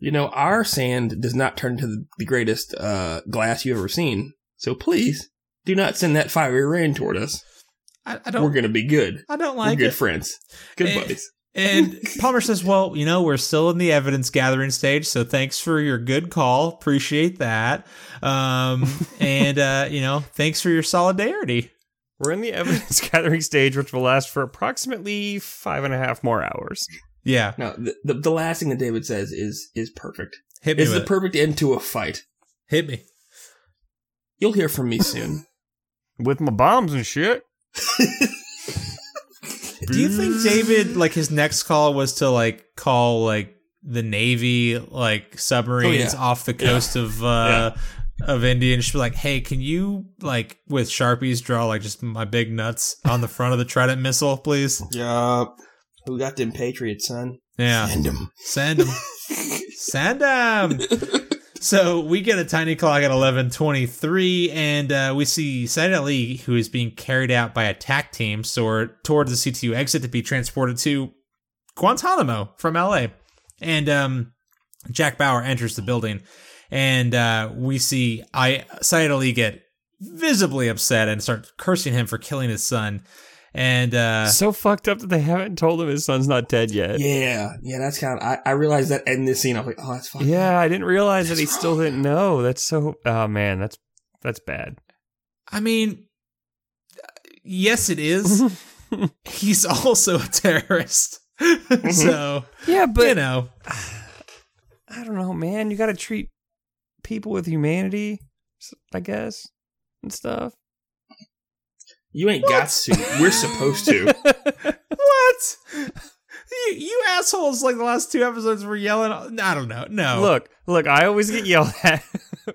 You know, our sand does not turn into the greatest uh, glass you've ever seen. So please, do not send that fiery rain toward us. I, I don't, We're going to be good. I don't like it. We're good it. friends. Good and, buddies. And Palmer says, well, you know, we're still in the evidence gathering stage, so thanks for your good call. Appreciate that. Um, and, uh, you know, thanks for your solidarity. We're in the evidence gathering stage, which will last for approximately five and a half more hours. Yeah. No, the, the, the last thing that David says is is perfect. Hit me It's with the it. perfect end to a fight. Hit me. You'll hear from me soon. With my bombs and shit. Do you think David, like, his next call was to, like, call, like, the Navy, like, submarines oh, yeah. off the coast yeah. of... uh yeah. of India, and she'd be like, hey, can you, like, with Sharpies draw, like, just my big nuts on the front of the Trident missile, please? Yeah. We got them Patriots, son. Yeah. Send them. Send them. Send them. So we get a tiny clock at eleven twenty-three, and uh, we see Sayed Ali, who is being carried out by attack team so towards the C T U exit to be transported to Guantanamo from L A. And um, Jack Bauer enters the building. And uh, we see I, Sayed Ali get visibly upset and start cursing him for killing his son. And uh, so fucked up that they haven't told him his son's not dead yet. Yeah. Yeah, that's kind of... I, I realized that in this scene. I was like, oh, that's fucked Yeah, up. I didn't realize that's that he wrong. still didn't know. That's so... Oh, man, that's that's bad. I mean, yes, it is. He's also a terrorist. Mm-hmm. So, yeah, but, you know. I don't know, man. You got to treat people with humanity, I guess, and stuff. You ain't what? got to. We're supposed to. What? You, you assholes, like the last two episodes were yelling. I don't know. No. Look, look, I always get yelled at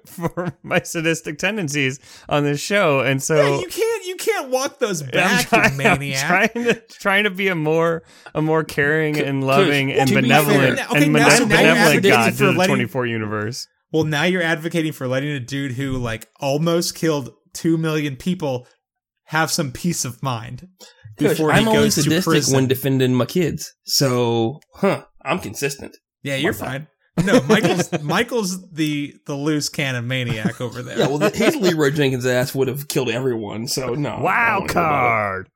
for my sadistic tendencies on this show. And so yeah, you can't you can't walk those back, try, you maniac. I'm trying to trying to be a more a more caring C- and loving C- and benevolent fair, okay, and now, so benevolent god to the letting- twenty-four universe. Well, now you're advocating for letting a dude who, like, almost killed two million people have some peace of mind before Gosh, he I'm goes to prison. I'm only sadistic when defending my kids, so huh, I'm consistent. Yeah, you're fine. No, Michael's Michael's the the loose cannon maniac over there. Yeah, well, the, his Leroy Jenkins ass would have killed everyone. So no, wild card.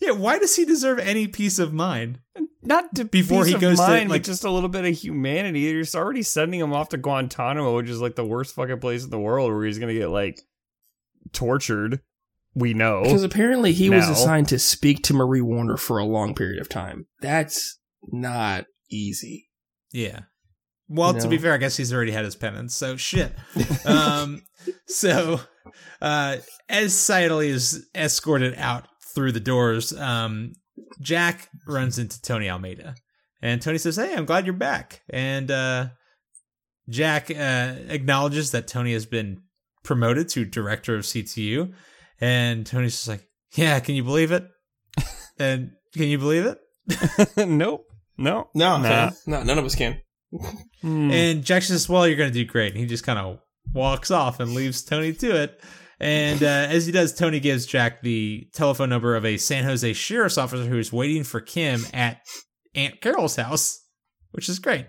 Yeah, why does he deserve any peace of mind? Not to before peace he goes of mind, to like just a little bit of humanity. You're just already sending him off to Guantanamo, which is like the worst fucking place in the world, where he's gonna get like tortured. We know because apparently he now. was assigned to speak to Marie Warner for a long period of time. That's not easy. Yeah. Well, no. to be fair, I guess he's already had his penance. So shit. um. So, uh, as Sayed Ali is escorted out through the doors, um, Jack runs into Tony Almeida, and Tony says, hey, I'm glad you're back. And uh, Jack uh, acknowledges that Tony has been promoted to director of C T U, and Tony's just like, yeah, can you believe it? And can you believe it? Nope. No. No, nah. no, none of us can. Mm. And Jackson says, well, you're going to do great. And he just kind of walks off and leaves Tony to it. And uh, as he does, Tony gives Jack the telephone number of a San Jose sheriff's officer who is waiting for Kim at Aunt Carol's house, which is great.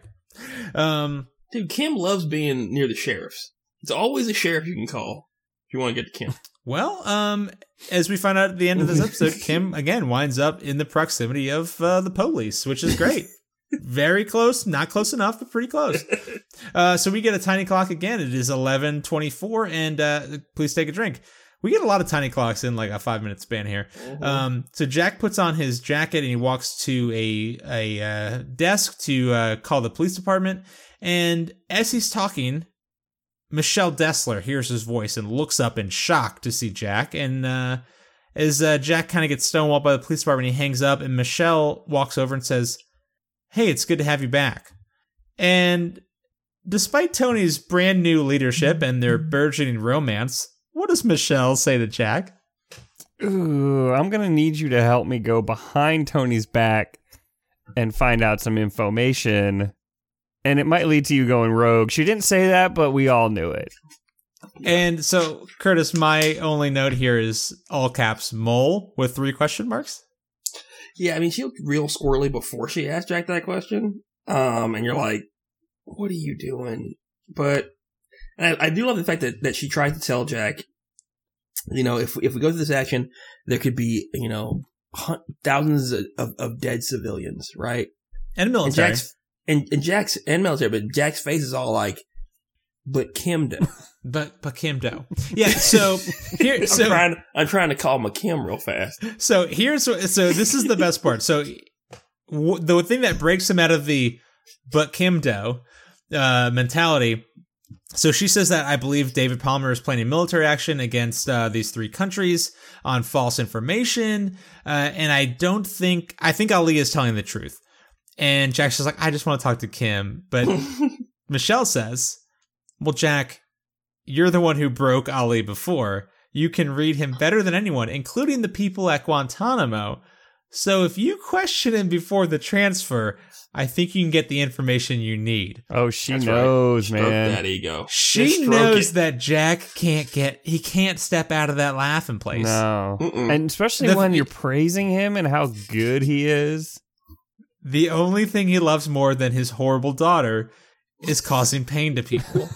Um, Dude, Kim loves being near the sheriffs. It's always a sheriff you can call if you want to get to Kim. Well, um, as we find out at the end of this episode, Kim, again, winds up in the proximity of uh, the police, which is great. Very close, not close enough, but pretty close. Uh, so we get a tiny clock again. It is eleven twenty-four, and uh, please take a drink. We get a lot of tiny clocks in like a five-minute span here. Mm-hmm. Um, so Jack puts on his jacket, and he walks to a, a uh, desk to uh, call the police department. And as he's talking, Michelle Dessler hears his voice and looks up in shock to see Jack. And uh, as uh, Jack kind of gets stonewalled by the police department, he hangs up, and Michelle walks over and says, hey, it's good to have you back. And despite Tony's brand new leadership and their burgeoning romance, what does Michelle say to Jack? Ooh, I'm going to need you to help me go behind Tony's back and find out some information. And it might lead to you going rogue. She didn't say that, but we all knew it. And so, Curtis, my only note here is all caps mole with three question marks. Yeah, I mean, she looked real squirrely before she asked Jack that question. Um, and you're like, what are you doing? But I, I do love the fact that, that she tried to tell Jack, you know, if if we go through this action, there could be, you know, hun- thousands of, of, of dead civilians, right? And military. And Jack's, and, and Jack's, and military, but Jack's face is all like, but Kim do. But, but Kim do. Yeah, so here, I'm, so, trying, I'm trying to call my Kim real fast. So here's, so this is the best part. So w- the thing that breaks him out of the but Kim do uh, mentality. So she says that I believe David Palmer is planning military action against uh, these three countries on false information. Uh, and I don't think, I think Ali is telling the truth. And Jack's just like, I just want to talk to Kim. But Michelle says, well, Jack, you're the one who broke Ali before. You can read him better than anyone, including the people at Guantanamo. So if you question him before the transfer, I think you can get the information you need. Oh, she That's knows, right. man. That ego. She knows it. that Jack can't get, he can't step out of that laughing place. No. Mm-mm. And especially the, when you're praising him and how good he is. The only thing he loves more than his horrible daughter is causing pain to people.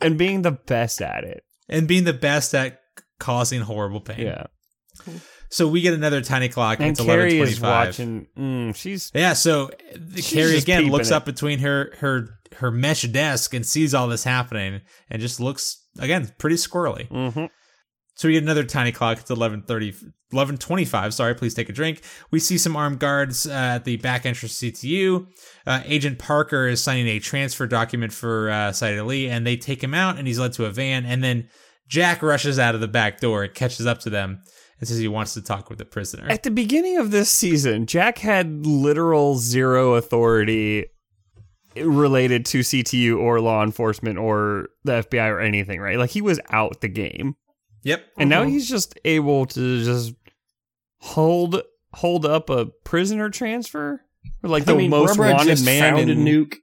And being the best at it. And being the best at causing horrible pain. Yeah. So we get another tiny clock. And it's Carrie is watching. Mm, she's yeah, so she's Carrie again looks it. up between her, her, her mesh desk and sees all this happening and just looks, again, pretty squirrely. Mm-hmm. So we get another tiny clock. It's eleven thirty, eleven twenty-five. Sorry, please take a drink. We see some armed guards uh, at the back entrance to C T U. Uh, Agent Parker is signing a transfer document for uh, Sayed Ali, and they take him out, and he's led to a van. And then Jack rushes out of the back door, catches up to them, and says he wants to talk with the prisoner. At the beginning of this season, Jack had literal zero authority related to C T U or law enforcement or the F B I or anything, right? Like, he was out the game. Yep. And now he's just able to just hold hold up a prisoner transfer? Or like the I mean, most Robert wanted just man found in a nuke.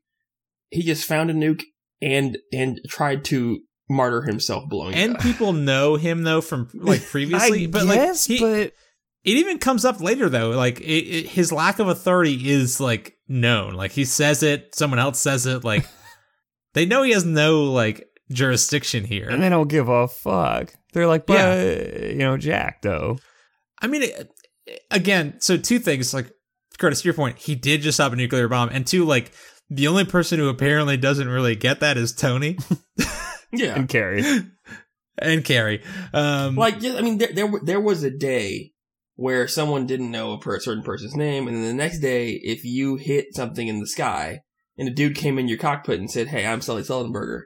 He just found a nuke and and tried to martyr himself blowing and it up. And people know him though from like previously, I but guess, like he, but it even comes up later though. Like it, it, his lack of authority is like known. Like he says it, someone else says it, like they know he has no like jurisdiction here. And they don't give a fuck. They're like, but, yeah. you know, Jack, though. I mean, again, so two things. Like, Curtis, to your point, he did just stop a nuclear bomb. And two, like, the only person who apparently doesn't really get that is Tony. Yeah. And Carrie. And Carrie. Um, like, I mean, there, there there was a day where someone didn't know a per- certain person's name. And then the next day, if you hit something in the sky and a dude came in your cockpit and said, hey, I'm Sully Sullenberger.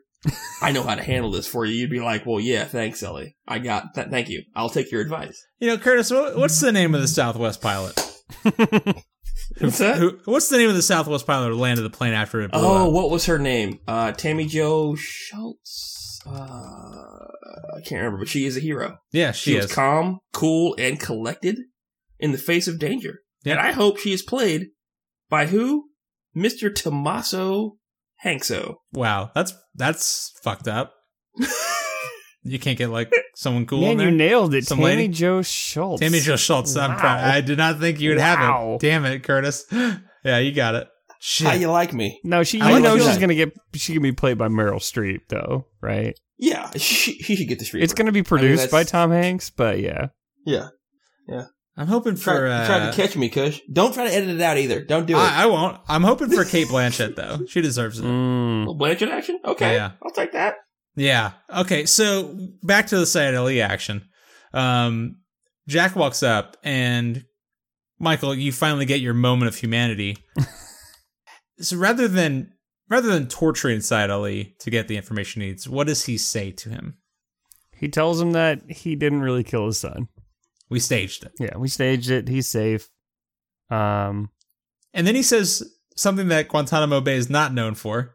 I know how to handle this for you. You'd be like, well, yeah, thanks, Ellie. I got that. Thank you. I'll take your advice. You know, Curtis, what's the name of the Southwest pilot? What's that? Who, what's the name of the Southwest pilot who landed the plane after it blew oh, up? What was her name? Uh, Tammy Jo Schultz? Uh, I can't remember, but she is a hero. Yeah, she, she is. She was calm, cool, and collected in the face of danger. Yep. And I hope she is played by who? Mister Tommaso Hankso. Wow, that's that's fucked up. You can't get like someone cool. Man, in there? You nailed it. Some Tammy lady? Jo Schultz. Tammy Jo Schultz. Wow. I'm proud. I did not think you would wow. have it. Damn it, Curtis. Yeah, you got it. Shit. How you like me? No, she. I you like know she's that. gonna get. She can be played by Meryl Streep, though, right? Yeah, she, she should get the Streep. It's gonna be produced I mean, by Tom Hanks, but yeah, yeah, yeah. I'm hoping for. Try, uh, try to catch me, Kush. Don't try to edit it out either. Don't do it. I, I won't. I'm hoping for Kate Blanchett though. She deserves it. Mm. Well, Blanchett action. Okay, yeah, yeah. I'll take that. Yeah. Okay. So back to the Sayed Ali action. Um, Jack walks up, and Michael, you finally get your moment of humanity. So rather than rather than torturing Sayed Ali to get the information he needs, what does he say to him? He tells him that he didn't really kill his son. We staged it. Yeah, we staged it. He's safe. Um, and then he says something that Guantanamo Bay is not known for.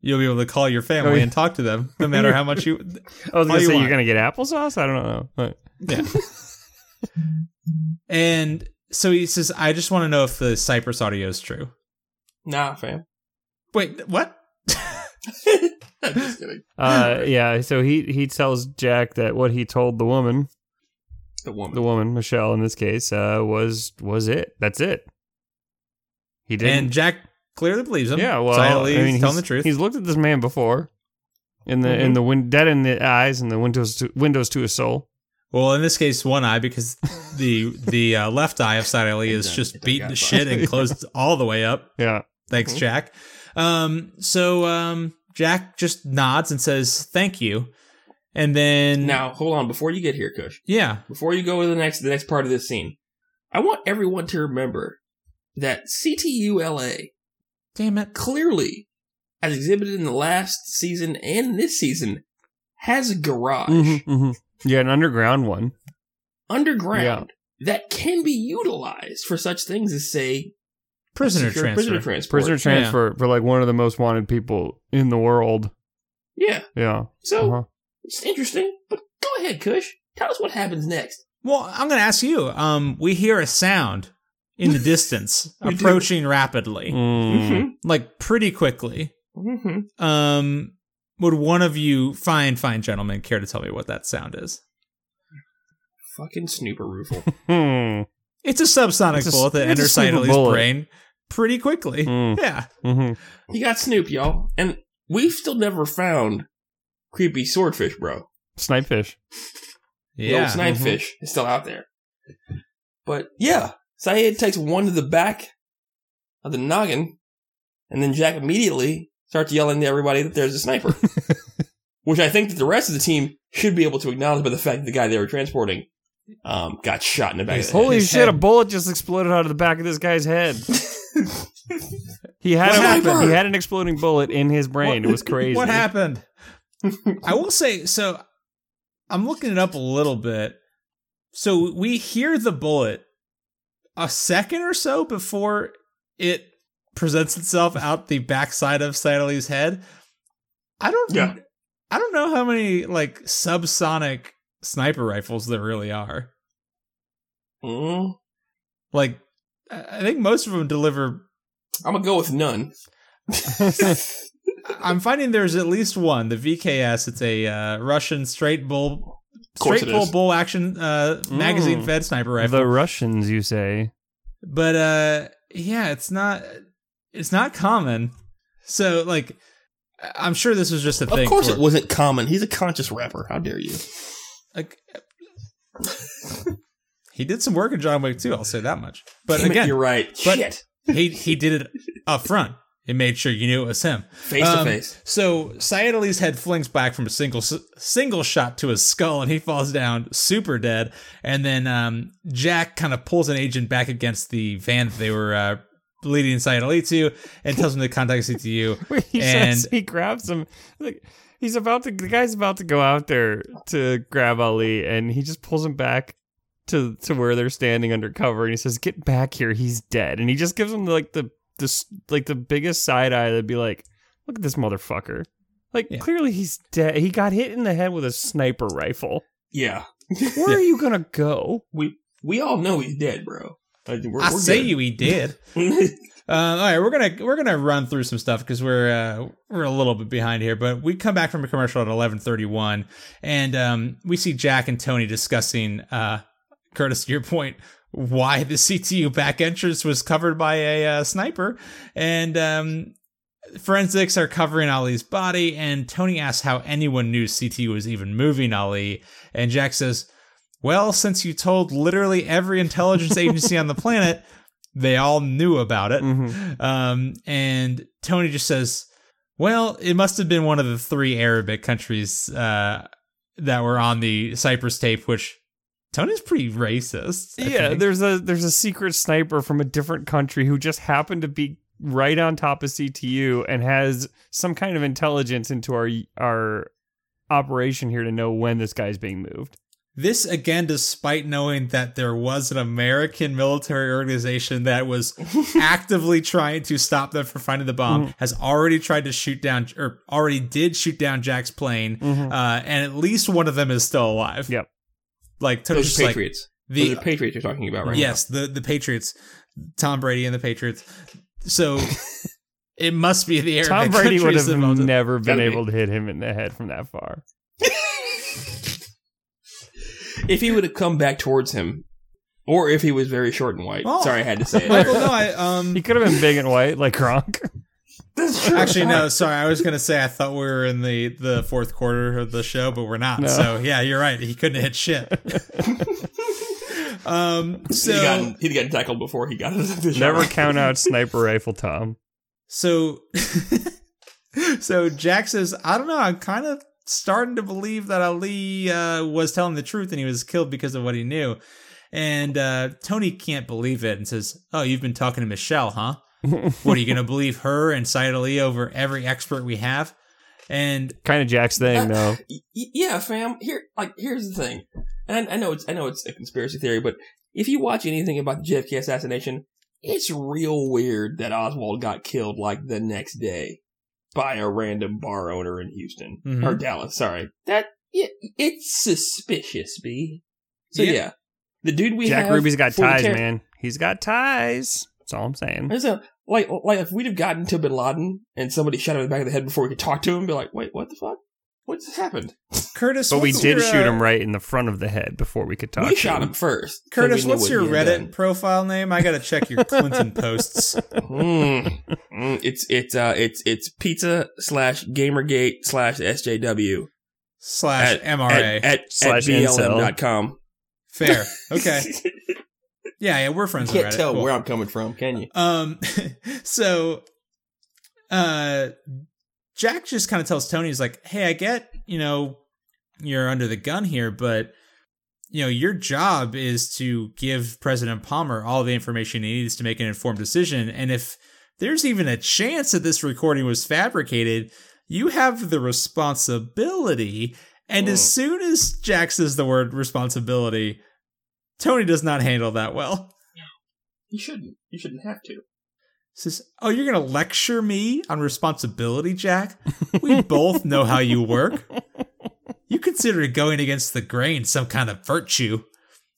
You'll be able to call your family oh, yeah. and talk to them, no matter how much you... I was going to say, want. You're going to get applesauce? I don't know. But. Yeah. And so he says, I just want to know if the Cyprus audio is true. Nah, fam. Wait, what? I'm just kidding. Uh, yeah, so he, he tells Jack that what he told the woman... The woman. The woman, Michelle, in this case, uh, was was it. That's it. He didn't. And Jack... Clearly believes him. Yeah, well, Sayed Ali I mean, he's telling the truth. He's looked at this man before, in the mm-hmm. in the win- dead in the eyes and the windows to, windows to his soul. Well, in this case, one eye because the the uh, left eye of Sayed Ali is just beaten to shit and closed all the way up. Yeah, thanks, mm-hmm. Jack. Um, so um, Jack just nods and says thank you, and then now hold on before you get here, Kush. Yeah, before you go to the next the next part of this scene, I want everyone to remember that C T U L A. Damn it. Clearly, as exhibited in the last season and this season, has a garage. Mm-hmm, mm-hmm. Yeah, an underground one. Underground yeah. that can be utilized for such things as, say, prisoner transfer. Prisoner transfer. Prisoner transfer yeah. for like one of the most wanted people in the world. Yeah. Yeah. So uh-huh. it's interesting. But go ahead, Kush. Tell us what happens next. Well, I'm going to ask you. Um, we hear a sound. In the distance, approaching do. rapidly, mm-hmm. like pretty quickly. Mm-hmm. Um, would one of you fine, fine gentlemen care to tell me what that sound is? Fucking snooper roofle. It's a subsonic it's a, bullet that enters Sayed Ali's brain pretty quickly. Mm. Yeah. Mm-hmm. You got Snoop, y'all. And we've still never found creepy swordfish, bro. Snipefish. Yeah. The old snipefish mm-hmm. is still out there. But yeah. Sayed takes one to the back of the noggin, and then Jack immediately starts yelling to everybody that there's a sniper. Which I think that the rest of the team should be able to acknowledge by the fact that the guy they were transporting um, got shot in the back yes, of the holy head. shit, a bullet just exploded out of the back of this guy's head. He had a weapon. He had an exploding bullet in his brain. What, it was crazy. What happened? I will say, so I'm looking it up a little bit. So we hear the bullet. A second or so before it presents itself out the backside of Sayed Ali's head, I don't, yeah. I don't know how many like subsonic sniper rifles there really are. Mm. Like, I think most of them deliver. I'm gonna go with none. I'm finding there's at least one. The V K S, it's a uh, Russian straight bull. Straight full bull action uh, magazine fed mm, sniper rifle. The Russians, you say? But uh, yeah, it's not it's not common. So like, I'm sure this was just a of thing. Of course, for, it wasn't common. He's a conscious rapper. How dare you? Like, he did some work in John Wick too. I'll say that much. But Damn again, it, you're right. But Shit. he he did it up front. It made sure you knew it was him. Face um, to face. So Sayed Ali's head flings back from a single single shot to his skull, and he falls down super dead. And then um, Jack kind of pulls an agent back against the van that they were uh, leading Sayed Ali to and tells him to contact C T U. Wait, he, and says he grabs him. Like, he's about to, the guy's about to go out there to grab Ali, and he just pulls him back. To, to where they're standing under cover, and he says, "Get back here, he's dead." And he just gives him like the This like the biggest side eye that'd be like, look at this motherfucker. Like yeah. Clearly he's dead. He got hit in the head with a sniper rifle. Yeah. Where yeah. are you gonna go? We we all know he's dead, bro. I, we're, I we're say good. you he did. Uh, all right, we're gonna we're gonna run through some stuff because we're uh, we're a little bit behind here, but we come back from a commercial at eleven thirty-one, and um, we see Jack and Tony discussing uh, Curtis, to your point, why the C T U back entrance was covered by a uh, sniper, and um, forensics are covering Ali's body. And Tony asks how anyone knew C T U was even moving Ali, and Jack says, "Well, since you told literally every intelligence agency on the planet." They all knew about it. Mm-hmm. Um, and Tony just says, well, it must have been one of the three Arabic countries uh, that were on the Cyprus tape, which Tony's pretty racist. I yeah, think. there's a there's a secret sniper from a different country who just happened to be right on top of C T U and has some kind of intelligence into our our operation here to know when this guy's being moved. This, again, despite knowing that there was an American military organization that was actively trying to stop them from finding the bomb, mm-hmm. has already tried to shoot down, or already did shoot down Jack's plane, mm-hmm. uh, and at least one of them is still alive. Yep. Like, Those just, Patriots. Like, the, Those are Patriots you're talking about right yes, now. Yes, the, the Patriots. Tom Brady and the Patriots. So... it must be the Arabic countries. Tom Brady would have never been able to hit him in the head from that far. If he would have come back towards him, or if he was very short and white. Oh. Sorry, I had to say it. Michael, no, I, um, he could have been big and white, like Gronk. Actually, no, sorry. I was going to say I thought we were in the, the fourth quarter of the show, but we're not. No. So, yeah, you're right. He couldn't hit shit. um, so He'd gotten, he'd gotten tackled before he got to the shot. Never count out Sniper Rifle Tom. So, so Jack says, I don't know, I'm kind of starting to believe that Ali uh, was telling the truth and he was killed because of what he knew. And uh, Tony can't believe it and says, oh, you've been talking to Michelle, huh? What, are you going to believe her and Sayed Ali over every expert we have? And kind of Jack's thing, uh, though. Yeah, fam. Here, like, here's the thing. And I, I know it's I know it's a conspiracy theory, but if you watch anything about the J F K assassination, it's real weird that Oswald got killed like the next day. By a random bar owner in Houston mm-hmm. or Dallas, sorry. That it, it's suspicious, B. So yeah. yeah, the dude we Jack have Ruby's got ties, car- man. He's got ties. That's all I'm saying. A, like, like if we'd have gotten to Bin Laden and somebody shot him in the back of the head before we could talk to him, be like, wait, what the fuck? What's happened, Curtis? But we did your, uh, shoot him right in the front of the head before we could talk. We to shot him, him first, Curtis. So what's your Reddit profile name? I gotta check your Clinton posts. Mm, mm, it's it's uh it's it's pizza slash Gamergate slash S J W slash M R A at B L M dot com. Fair, okay. yeah, yeah, we're friends. You can't on Reddit. tell cool. where I'm coming from, can you? Um, so, uh. Jack just kind of tells Tony, he's like, hey, I get, you know, you're under the gun here, but, you know, your job is to give President Palmer all the information he needs to make an informed decision. And if there's even a chance that this recording was fabricated, you have the responsibility. And oh. as soon as Jack says the word responsibility, Tony does not handle that well. No, you shouldn't. You shouldn't have to. Says, oh, you're going to lecture me on responsibility, Jack? We both know how you work. You consider going against the grain some kind of virtue.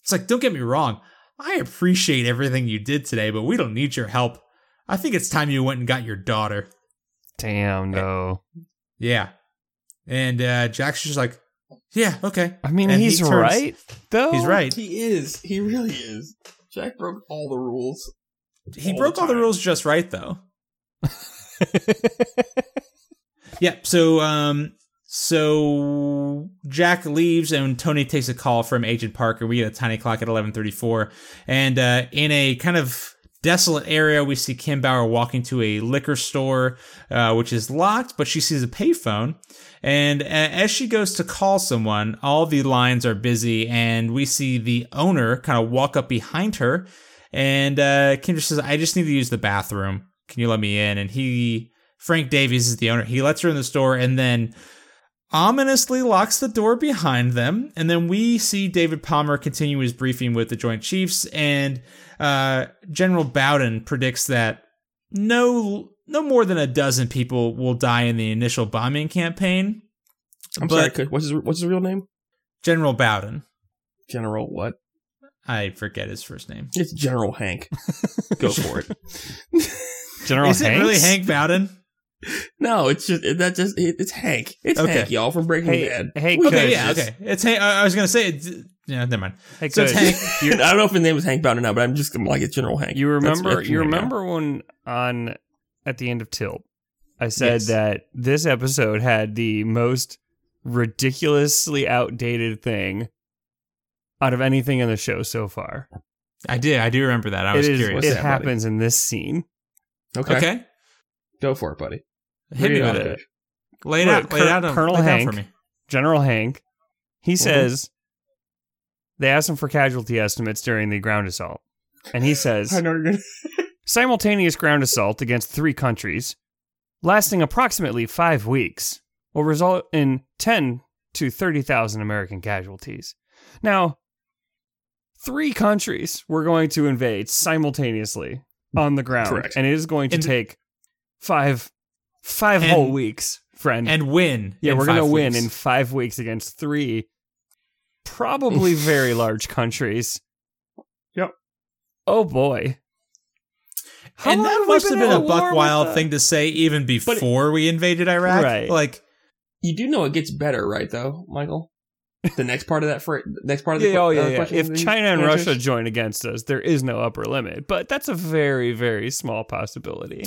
It's like, don't get me wrong. I appreciate everything you did today, but we don't need your help. I think it's time you went and got your daughter. Damn, no. Yeah. And uh, Jack's just like, yeah, okay. I mean, and he's he turns, right, though. He's right. He is. He really is. Jack broke all the rules. He all broke the all the rules just right, though. yeah, so um, so Jack leaves, and Tony takes a call from Agent Parker. We get a tiny clock at eleven thirty-four. And uh, in a kind of desolate area, we see Kim Bauer walking to a liquor store, uh, which is locked, but she sees a payphone. And uh, as she goes to call someone, all the lines are busy, and we see the owner kind of walk up behind her. And uh, Kim just says, I just need to use the bathroom. Can you let me in? And he, Frank Davies is the owner. He lets her in the store and then ominously locks the door behind them. And then we see David Palmer continue his briefing with the Joint Chiefs. And uh, General Bowden predicts that no no more than a dozen people will die in the initial bombing campaign. I'm but sorry, what's his, what's his real name? General Bowden. General what? I forget his first name. It's General Hank. Go for it. General Is Hanks? It really Hank Bowden? No, it's just that just it's Hank. It's okay. Hank, y'all, from Breaking hey, Bad. Hey, okay, yeah, okay. It's Hank. I was gonna say, it's, yeah, never mind. Hey, so it's Hank. I don't know if his name is Hank Bowden now, but I'm just gonna like it, General Hank. You remember? That's, that's you remember now. When on at the end of Tilt, I said yes. that this episode had the most ridiculously outdated thing out of anything in the show so far. I did. I do remember that. I it was is, curious. It happens in this scene. Okay. Okay. Go for it, buddy. Hit me with it. Lay it out. Lay it out. Colonel Hank, General Hank, he mm-hmm. says, they asked him for casualty estimates during the ground assault. And he says, I know you're gonna... simultaneous ground assault against three countries, lasting approximately five weeks, will result in ten to thirty thousand American casualties. Now, three countries we're going to invade simultaneously on the ground. Correct. And it is going to and take five... Five and, whole weeks, friend. And win. Yeah, we're going to win in five weeks against three probably very large countries. Yep. Oh, boy. How and that must have been a buck wild thing to say even before it, we invaded Iraq. Right. Like, you do know it gets better, right, though, Michael? The next part of that for next part of the yeah, oh, yeah, uh, yeah. If China and answers? Russia join against us, there is no upper limit. But that's a very, very small possibility.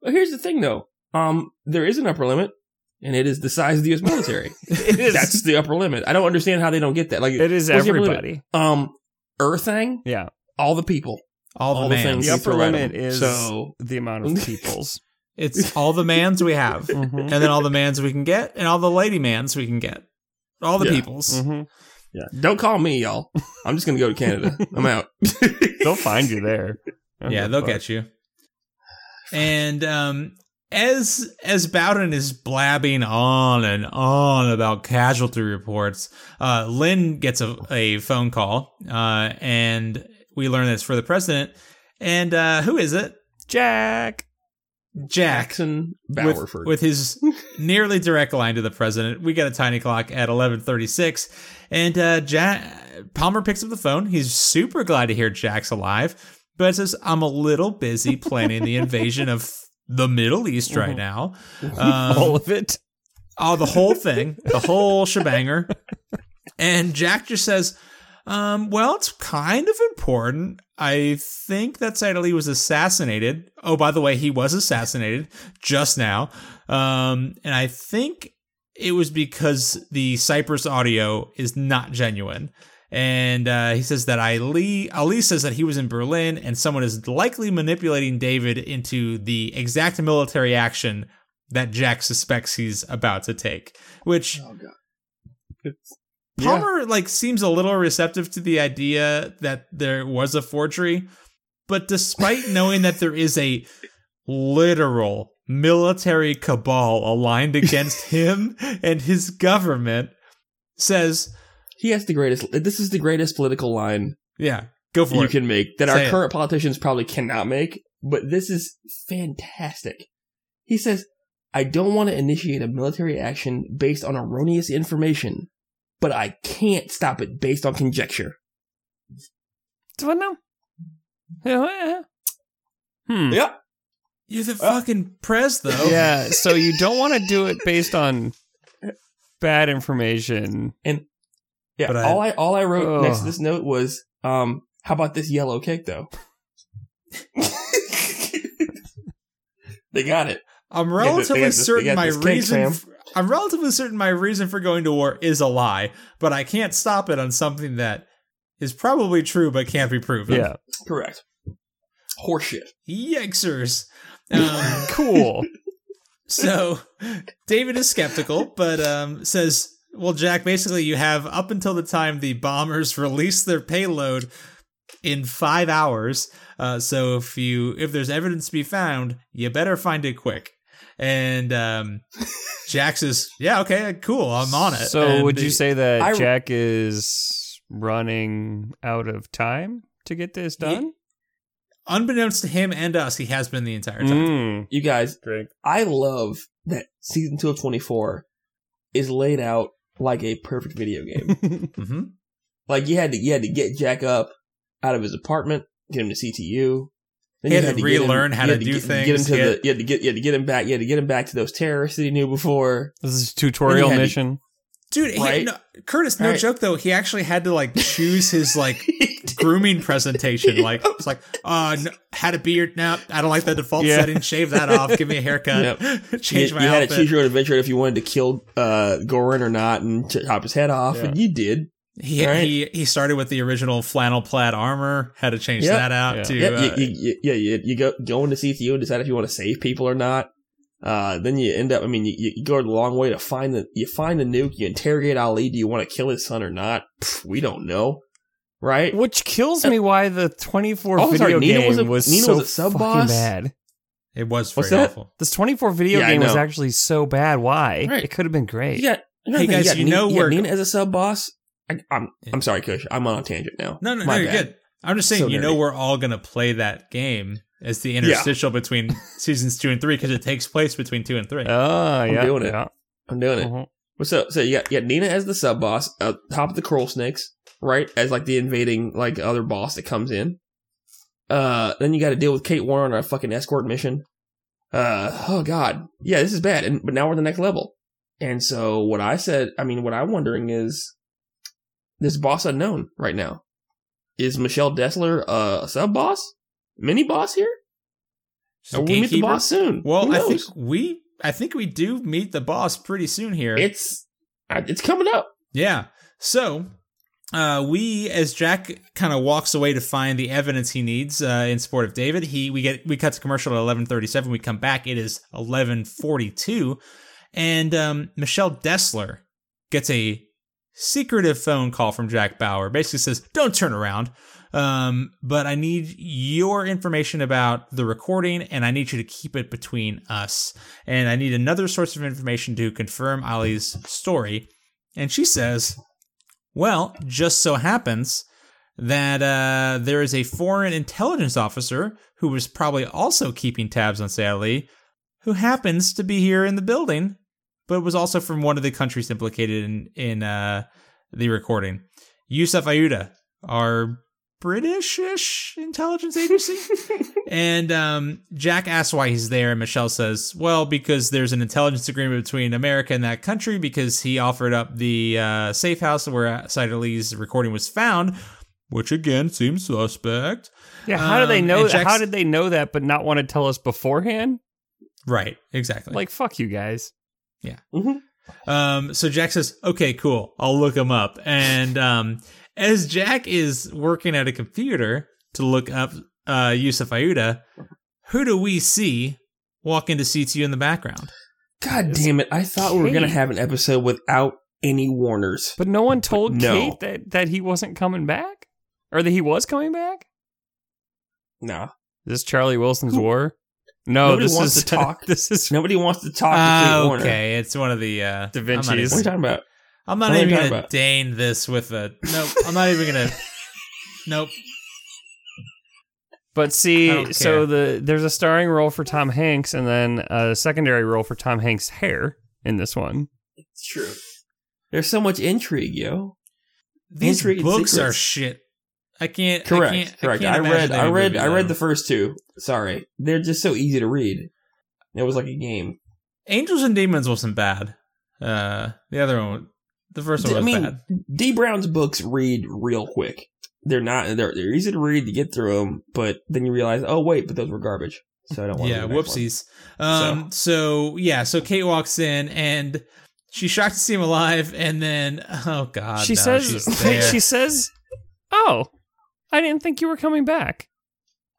Well, here's the thing, though. Um, there is an upper limit, and it is the size of the U S military. It is. That's the upper limit. I don't understand how they don't get that. Like, it is everybody. Um, Earthang. Yeah. All the people. All the, all the things. The upper limit is so, the amount of peoples. It's all the mans we have, mm-hmm. and then all the mans we can get, and all the lady mans we can get. All the yeah. peoples. Mm-hmm. Yeah. Don't call me, y'all. I'm just going to go to Canada. I'm out. They'll find you there. I'm yeah, they'll fuck. Get you. And, um... As as Bowden is blabbing on and on about casualty reports, uh, Lynn gets a, a phone call, uh, and we learn that it's for the president. And uh, who is it? Jack. Jackson Bauerford. With, with his nearly direct line to the president. We got a tiny clock at eleven thirty-six, and uh, Jack Palmer picks up the phone. He's super glad to hear Jack's alive, but says, I'm a little busy planning the invasion of the Middle East right now. Um, all of it. Oh, the whole thing. The whole shebanger. And Jack just says, um, well, it's kind of important. I think that Sayed Ali was assassinated. Oh, by the way, he was assassinated just now. Um, and I think it was because the Cyprus audio is not genuine. And uh, he says that Ali, Ali says that he was in Berlin and someone is likely manipulating David into the exact military action that Jack suspects he's about to take, which oh, God. It's, Palmer yeah. like seems a little receptive to the idea that there was a forgery. But despite knowing that there is a literal military cabal aligned against him and his government, says... He has the greatest, this is the greatest political line yeah, go for you it. Can make, that Say our current it. Politicians probably cannot make, but this is fantastic. He says, I don't want to initiate a military action based on erroneous information, but I can't stop it based on conjecture. Do I know? Hmm. Yep. You're the well. Fucking press, though. Yeah, so you don't want to do it based on bad information. And Yeah, but all I, I all I wrote ugh. Next to this note was, um, how about this yellow cake, though? They got it. I'm relatively they got this, certain they got my cake, reason. For, I'm relatively certain my reason for going to war is a lie, but I can't stop it on something that is probably true but can't be proven. Yeah, correct. Horseshit. Yikesers. Um, cool. So David is skeptical, but um, says. Well, Jack, basically you have up until the time the bombers release their payload in five hours. Uh, so if you if there's evidence to be found, you better find it quick. And um, Jack says, yeah, okay, cool. I'm on it. So and would you say that I, Jack is running out of time to get this done? He, unbeknownst to him and us, he has been the entire time. Mm. You guys, Drink. I love that season two of twenty-four is laid out like a perfect video game. mm-hmm. Like you had to, you had to get Jack up out of his apartment, get him to C T U. Then he had, had to, to relearn him, how to do get, things. Get him to he, had, the, you had to get you had to get him back. You had to get him back to those terrorists that he knew before. This is a tutorial mission. To, Dude, right? he, no, Curtis, no right. joke, though. He actually had to, like, choose his, like, grooming presentation. Like, it's like, uh, no, had a beard. No, I don't like the default yeah. setting. Shave that off. Give me a haircut. Yep. Change you, my you outfit. You had to choose your own adventure if you wanted to kill uh, Gorin or not and chop his head off, yeah. and you did. He, right? he he started with the original flannel plaid armor, had to change yep. that out. Yeah, to, yep. uh, you, you, you, you, you go, go into C T U and decide if you want to save people or not. Uh, then you end up, I mean, you, you go the long way to find the, you find the nuke, you interrogate Ali, do you want to kill his son or not? Pff, we don't know, right? Which kills uh, me why the twenty-four oh, video sorry, game was, a, was so was fucking bad. It was pretty awful. This twenty-four video yeah, game was actually so bad, why? Right. It could have been great. You got, hey guys, you, got you know Nina, we're... You got Nina as a sub-boss? I, I'm, yeah. I'm sorry, Kush, I'm on a tangent now. No, no, My no, bad. You're good. I'm just saying, so you know we're all going to play that game. It's the interstitial yeah. between seasons two and three because it takes place between two and three. Oh, yeah. I'm doing yeah. it. I'm doing it. Mm-hmm. What's up? So you got, you got Nina as the sub boss, uh, top of the Coral Snakes, right? As like the invading like other boss that comes in. Uh, then you got to deal with Kate Warner on a fucking escort mission. Uh, oh God, yeah, this is bad. And but now we're the next level. And so what I said, I mean, what I'm wondering is this boss unknown right now. Is Michelle Dessler uh, a sub boss? Mini boss here? So we meet the boss soon. Well, I think we, I think we do meet the boss pretty soon here. It's, it's coming up. Yeah. So, uh, we as Jack kind of walks away to find the evidence he needs uh, in support of David. He we get we cut to commercial at eleven thirty-seven. We come back. It is eleven forty-two, and um, Michelle Dessler gets a secretive phone call from Jack Bauer. Basically says, "Don't turn around." Um, but I need your information about the recording, and I need you to keep it between us. And I need another source of information to confirm Ali's story. And she says, well, just so happens that uh, there is a foreign intelligence officer who was probably also keeping tabs on Sayed Ali, who happens to be here in the building, but was also from one of the countries implicated in, in uh, the recording. Yusuf Ayuda, our British-ish intelligence agency. And um, Jack asks why he's there, and Michelle says, well, because there's an intelligence agreement between America and that country, because he offered up the uh, safe house where Sayed Ali's recording was found, which, again, seems suspect. Yeah, how um, do they know? How did they know that but not want to tell us beforehand? Right, exactly. Like, fuck you guys. Yeah. Mm-hmm. Um, so Jack says, okay, cool, I'll look him up. And... Um, as Jack is working at a computer to look up uh, Yusuf Ayuda, who do we see walk into C T U in the background? God damn it. I thought Kate. We were going to have an episode without any Warners. But no one told no. Kate that, that he wasn't coming back? Or that he was coming back? No. Is this Charlie Wilson's who? War? No, nobody this wants is... to talk. This is Nobody wants to talk uh, to Kate Warner. Okay, it's one of the... Uh, Da Vinci's. Not, what are you talking about? I'm not what even going to deign this with a... Nope, I'm not even going to... Nope. But see, so the there's a starring role for Tom Hanks and then a secondary role for Tom Hanks' hair in this one. It's true. There's so much intrigue, yo. These intrigue books are shit. I can't... Correct, I can't, correct. I, can't I read I read, I read the first two. Sorry. They're just so easy to read. It was like a game. Angels and Demons wasn't bad. Uh, the other one... The first one was I mean, bad. D. Brown's books read real quick. They're not. They're, they're easy to read to get through them, but then you realize, oh wait, but those were garbage. So I don't want. Yeah, to do whoopsies. Um. So. so yeah. So Kate walks in and she's shocked to see him alive, and then oh god, she no, says she's there. she says, "Oh, I didn't think you were coming back."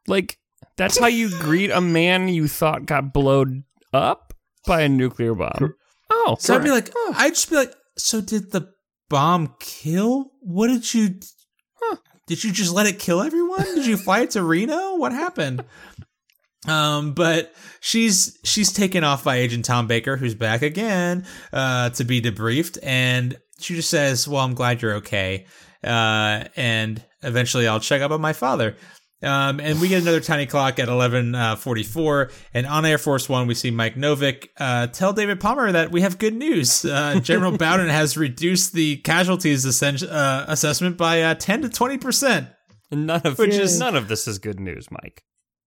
Like that's how you greet a man you thought got blown up by a nuclear bomb. Oh, so correct. I'd be like, oh. I'd just be like. So did the bomb kill? What did you... Huh, did you just let it kill everyone? Did you fly it to Reno? What happened? Um, but she's she's taken off by Agent Tom Baker, who's back again, uh, to be debriefed. And she just says, well, I'm glad you're okay. Uh, and eventually I'll check up on my father. Um, and we get another tiny clock at eleven forty-four, uh, and on Air Force One, we see Mike Novick uh, tell David Palmer that we have good news. Uh, General Bowden has reduced the casualties assen- uh, assessment by uh, ten to twenty percent. None of which is none of this is good news, Mike.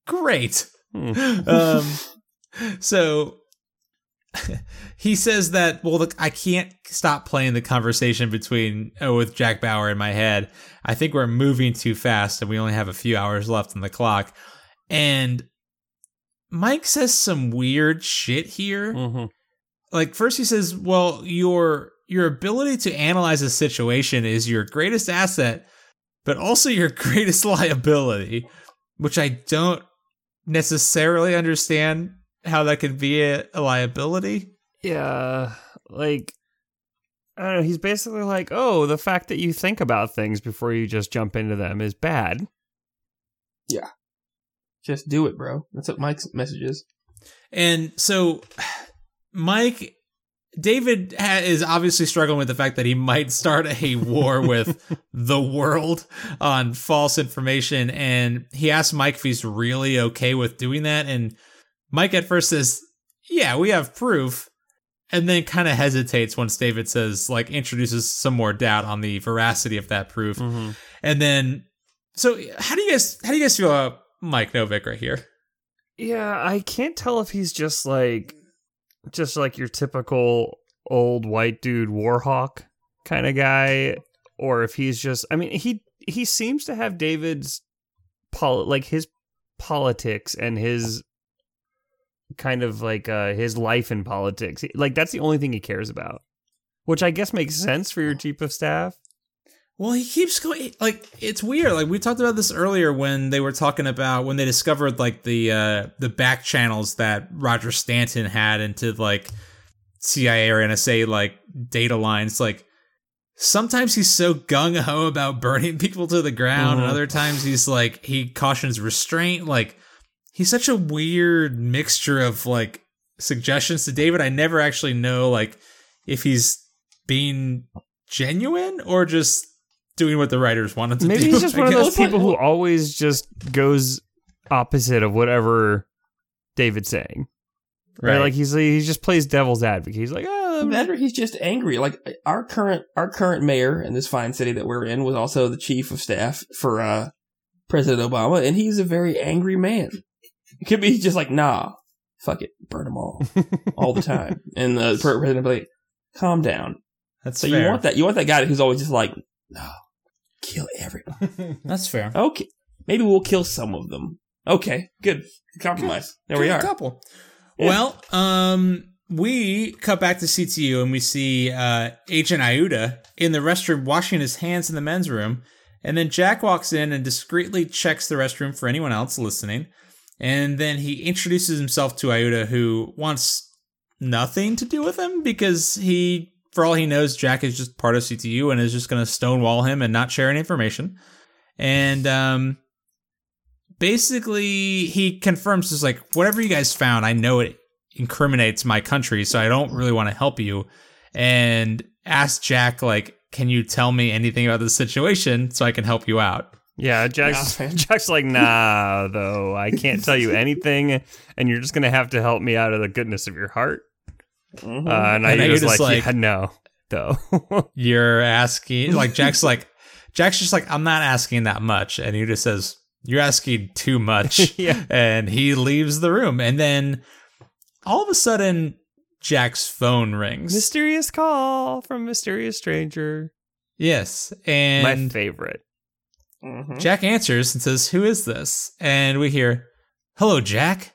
Great. Hmm. um, so he says that, well, look, I can't stop playing the conversation between oh, with Jack Bauer in my head. I think we're moving too fast, and we only have a few hours left on the clock. And Mike says some weird shit here. Mm-hmm. Like, first he says, well, your your ability to analyze a situation is your greatest asset, but also your greatest liability, which I don't necessarily understand how that could be a, a liability. Yeah, like, I don't know. He's basically like, oh, the fact that you think about things before you just jump into them is bad. Yeah. Just do it, bro. That's what Mike's message is. And so, Mike, David ha- is obviously struggling with the fact that he might start a war with the world on false information. And he asked Mike if he's really okay with doing that. And Mike at first says, yeah, we have proof. And then kind of hesitates once David says, like, introduces some more doubt on the veracity of that proof. Mm-hmm. And then, so how do you guys, how do you guys feel about Mike Novick right here? Yeah, I can't tell if he's just like, just like your typical old white dude war hawk kind of guy, or if he's just, I mean, he he seems to have David's poli- like his politics and his kind of like uh, his life in politics. Like, that's the only thing he cares about, which I guess makes sense for your chief of staff. Well, he keeps going, like, it's weird. Like, we talked about this earlier when they were talking about, when they discovered, like, the uh, the back channels that Roger Stanton had into, like, C I A or N S A, like, data lines. Like, sometimes he's so gung-ho about burning people to the ground, mm-hmm. and other times he's, like, he cautions restraint. Like, he's such a weird mixture of, like, suggestions to David. I never actually know, like, if he's being genuine or just doing what the writers wanted to Maybe do. Maybe he's just I one guess. of those people who always just goes opposite of whatever David's saying. Right. right? Like he's he just plays devil's advocate. He's like, oh, matter. He's just angry. Like our current our current mayor in this fine city that we're in was also the chief of staff for uh, President Obama, and he's a very angry man. It could be just like, nah, fuck it, burn them all, all the time. And the president would be like, calm down. That's so fair. You want that? You want that guy who's always just like, no. Kill everyone. That's fair. Okay. Maybe we'll kill some of them. Okay. Good. Compromise. There Good we are. Couple. Yeah. Well, um, we cut back to C T U and we see uh, Agent Ayuda in the restroom washing his hands in the men's room. And then Jack walks in and discreetly checks the restroom for anyone else listening. And then he introduces himself to Ayuda, who wants nothing to do with him because he... For all he knows, Jack is just part of C T U and is just going to stonewall him and not share any information. And um, basically, he confirms, is like, whatever you guys found, I know it incriminates my country, so I don't really want to help you. And asks Jack, like, can you tell me anything about the situation so I can help you out? Yeah, Jack's, yeah. Jack's like, nah, though, I can't tell you anything, and you're just going to have to help me out of the goodness of your heart. Mm-hmm. Uh, and I was like, like yeah, no, though. You're asking, like, Jack's like, Jack's just like, I'm not asking that much. And he just says, you're asking too much. Yeah. And he leaves the room. And then all of a sudden, Jack's phone rings. Mysterious call from mysterious stranger. Yes. And my favorite. Mm-hmm. Jack answers and says, who is this? And we hear, hello, Jack.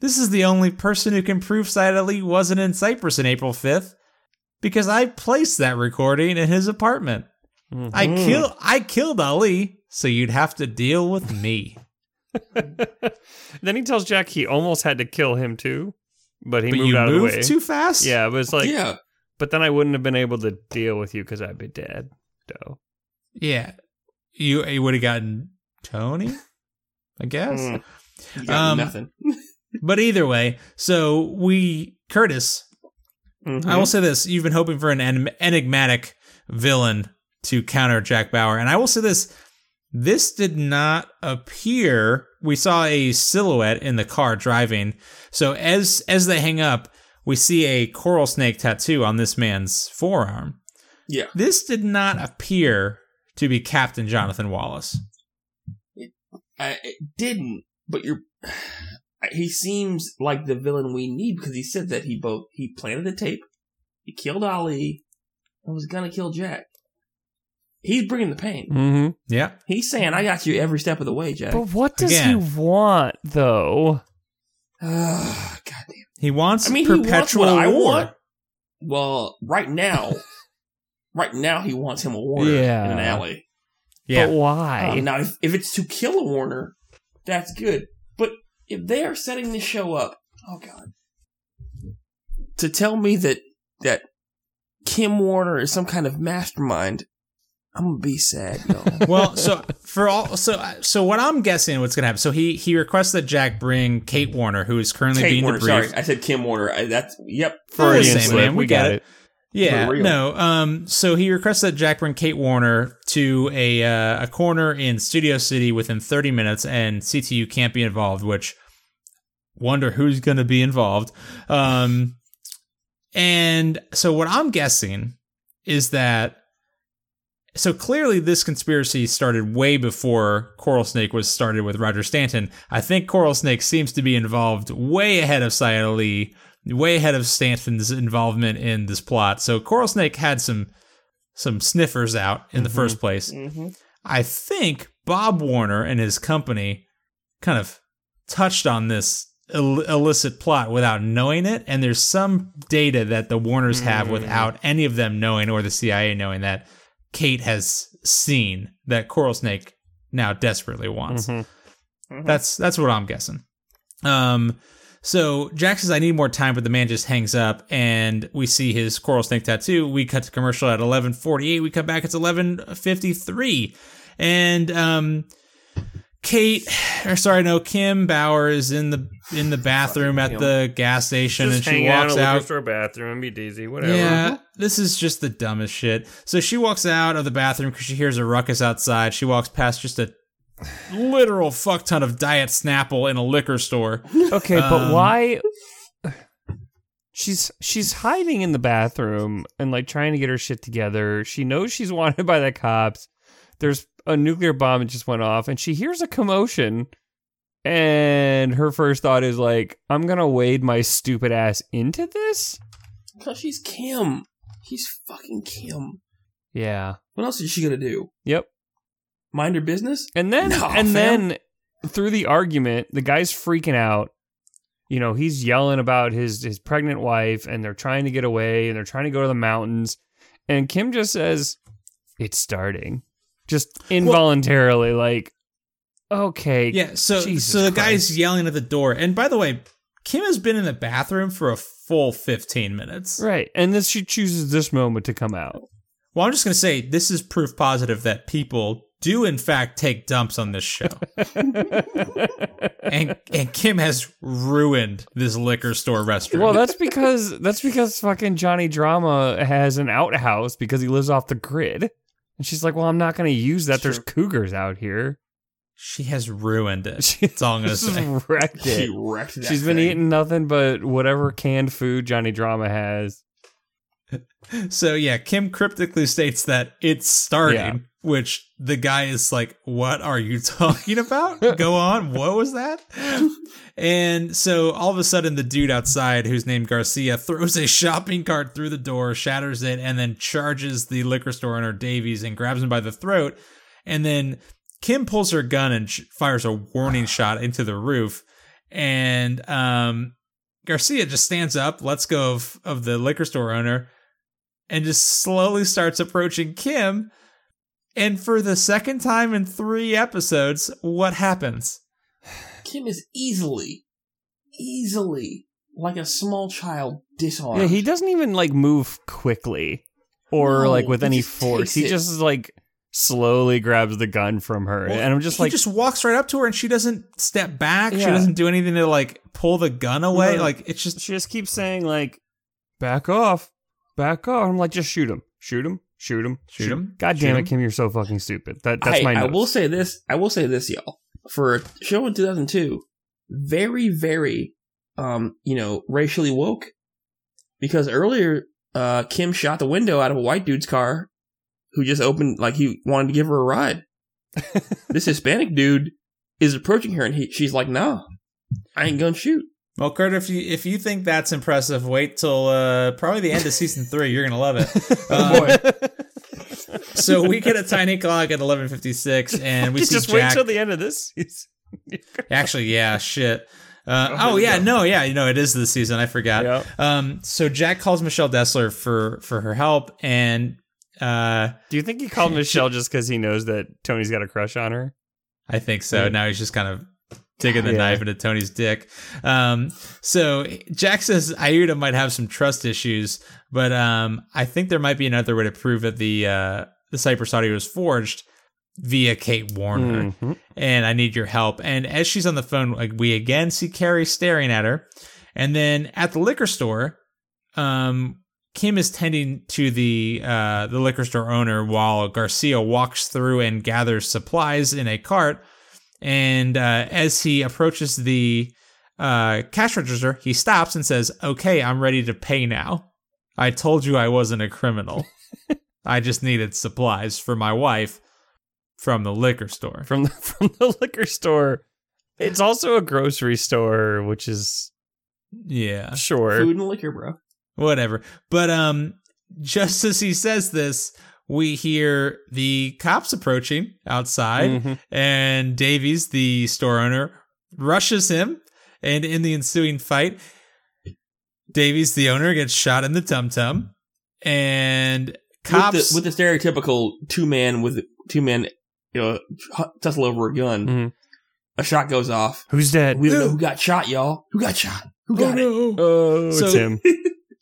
This is the only person who can prove Sayed Ali wasn't in Cyprus on April fifth, because I placed that recording in his apartment. Mm-hmm. I kill, I killed Ali, so you'd have to deal with me. Then he tells Jack he almost had to kill him too, but he but moved you out moved of the way too fast. Yeah, it was like, yeah. But then I wouldn't have been able to deal with you because I'd be dead. So. Yeah, you you would have gotten Tony, I guess. Mm. You got um, nothing. But either way, so we, Curtis, mm-hmm. I will say this. You've been hoping for an en- enigmatic villain to counter Jack Bauer. And I will say this. This did not appear. We saw a silhouette in the car driving. So as as they hang up, we see a coral snake tattoo on this man's forearm. Yeah. This did not appear to be Captain Jonathan Wallace. Uh, it didn't, but you're... He seems like the villain we need because he said that he both he planted the tape, he killed Ali, and was gonna kill Jack. He's bringing the pain. Mm-hmm. Yeah, he's saying, "I got you every step of the way, Jack." But what does Again. he want, though? Uh, goddamn, he wants. I mean, perpetual he wants what I want. Well, right now, right now he wants him a Warner yeah. in an alley. Yeah, but why? Um, now, if, if it's to kill a Warner, that's good. If they are setting this show up, oh God, to tell me that that Kim Warner is some kind of mastermind, I'm gonna be sad. Y'all. Well, so for all, so so what I'm guessing, what's gonna happen? So he he requests that Jack bring Kate Warner, who is currently Kate being Warner, debriefed. Sorry, I said Kim Warner. I, that's yep. For the same name, we, we got, got it. it. Yeah, no. Um, so he requests that Jack bring Kate Warner to a uh, a corner in Studio City within thirty minutes, and C T U can't be involved. Which wonder who's going to be involved. Um, and so what I'm guessing is that so clearly this conspiracy started way before Coral Snake was started with Roger Stanton. I think Coral Snake seems to be involved way ahead of Sayed Ali. Way ahead of Stanton's involvement in this plot. So Coral Snake had some some sniffers out in mm-hmm. the first place. Mm-hmm. I think Bob Warner and his company kind of touched on this ill- illicit plot without knowing it. And there's some data that the Warners have mm-hmm. without any of them knowing or the C I A knowing that Kate has seen that Coral Snake now desperately wants. Mm-hmm. Mm-hmm. That's that's what I'm guessing. Um So Jack says, "I need more time," but the man just hangs up, and we see his Coral Snake tattoo. We cut to commercial at eleven forty-eight. We come back, it's eleven fifty-three. And um, Kate, or sorry, no, Kim Bauer is in the in the bathroom at the gas station, just and she walks out. out. Her bathroom, be dizzy, whatever. Yeah, this is just the dumbest shit. So she walks out of the bathroom because she hears a ruckus outside. She walks past just a literal fuck ton of Diet Snapple in a liquor store. Okay, um, but why? She's she's hiding in the bathroom and like trying to get her shit together. She knows she's wanted by the cops. There's a nuclear bomb that just went off, and she hears a commotion. And her first thought is like, "I'm gonna wade my stupid ass into this." Because she's Kim. She's fucking Kim. Yeah. What else is she gonna do? Yep. Mind her business? And then no, and fam. then through the argument, the guy's freaking out. You know, he's yelling about his, his pregnant wife, and they're trying to get away, and they're trying to go to the mountains. And Kim just says, "It's starting." Just involuntarily, well, like, okay. Yeah, so, so the Christ. guy's yelling at the door. And by the way, Kim has been in the bathroom for a full fifteen minutes. Right. And then she chooses this moment to come out. Well, I'm just going to say, this is proof positive that people do in fact take dumps on this show. and and Kim has ruined this liquor store restaurant. Well, that's because that's because fucking Johnny Drama has an outhouse because he lives off the grid. And she's like, "Well, I'm not going to use that. It's There's true. cougars out here." She has ruined it. She, that's all I'm going to say. Wrecked it. She wrecked that She's been thing. eating nothing but whatever canned food Johnny Drama has. So yeah, Kim cryptically states that it's starting. Yeah. Which the guy is like, "What are you talking about? Go on. What was that?" And so all of a sudden, the dude outside, who's named Garcia, throws a shopping cart through the door, shatters it, and then charges the liquor store owner Davies and grabs him by the throat. And then Kim pulls her gun and sh- fires a warning shot into the roof. And um, Garcia just stands up, lets go of, of the liquor store owner, and just slowly starts approaching Kim. And for the second time in three episodes, what happens? Kim is easily, easily, like a small child, disarmed. Yeah, he doesn't even, like, move quickly or, no, like, with any force. He it. just, like, slowly grabs the gun from her. Well, and I'm just he like... He just walks right up to her, and she doesn't step back. Yeah. She doesn't do anything to, like, pull the gun away. No, like, it's just... She just keeps saying, like, "Back off. Back off." I'm like, "Just shoot him. Shoot him. Shoot him. Shoot, Shoot him. God damn Shoot it, Kim, you're so fucking stupid." That, that's I, my notes. I will say this. I will say this, y'all. For a show in two thousand two, very, very, um, you know, racially woke. Because earlier, uh, Kim shot the window out of a white dude's car who just opened, like he wanted to give her a ride. This Hispanic dude is approaching her, and he, she's like, nah, I ain't gonna shoot. Well, Kurt, if you if you think that's impressive, wait till uh, probably the end of season three. You're gonna love it. Oh, um, boy. So we get a tiny clock at eleven fifty-six, and we see just Jack. Wait till the end of this season. Actually, yeah, shit. Uh, oh, oh yeah, go. no, yeah, you know, it is this season. I forgot. Yep. Um, so Jack calls Michelle Dessler for for her help, and uh, do you think he called Michelle just because he knows that Tony's got a crush on her? I think so. Yeah. Now he's just kind of digging the yeah. knife into Tony's dick. Um, so Jack says Ayuda might have some trust issues, but um, I think there might be another way to prove that the uh, the Cyprus audio was forged. Via Kate Warner, mm-hmm. and I need your help. And as she's on the phone, like we again see Carrie staring at her. And then at the liquor store, um, Kim is tending to the uh, the liquor store owner while Garcia walks through and gathers supplies in a cart. And uh, as he approaches the uh, cash register, he stops and says, "Okay, I'm ready to pay now. I told you I wasn't a criminal. I just needed supplies for my wife." From the liquor store. From the, from the liquor store. It's also a grocery store, which is... Yeah. Sure. Food and liquor, bro. Whatever. But um, just as he says this, we hear the cops approaching outside, mm-hmm. and Davies, the store owner, rushes him, and in the ensuing fight, Davies, the owner, gets shot in the tum-tum, and cops... With the, with the stereotypical two-man with two-man... You know, tussle over a gun. Mm-hmm. A shot goes off. Who's dead? We don't know who got shot, y'all. Who got shot? Who got oh, it? No. Oh, so it's him.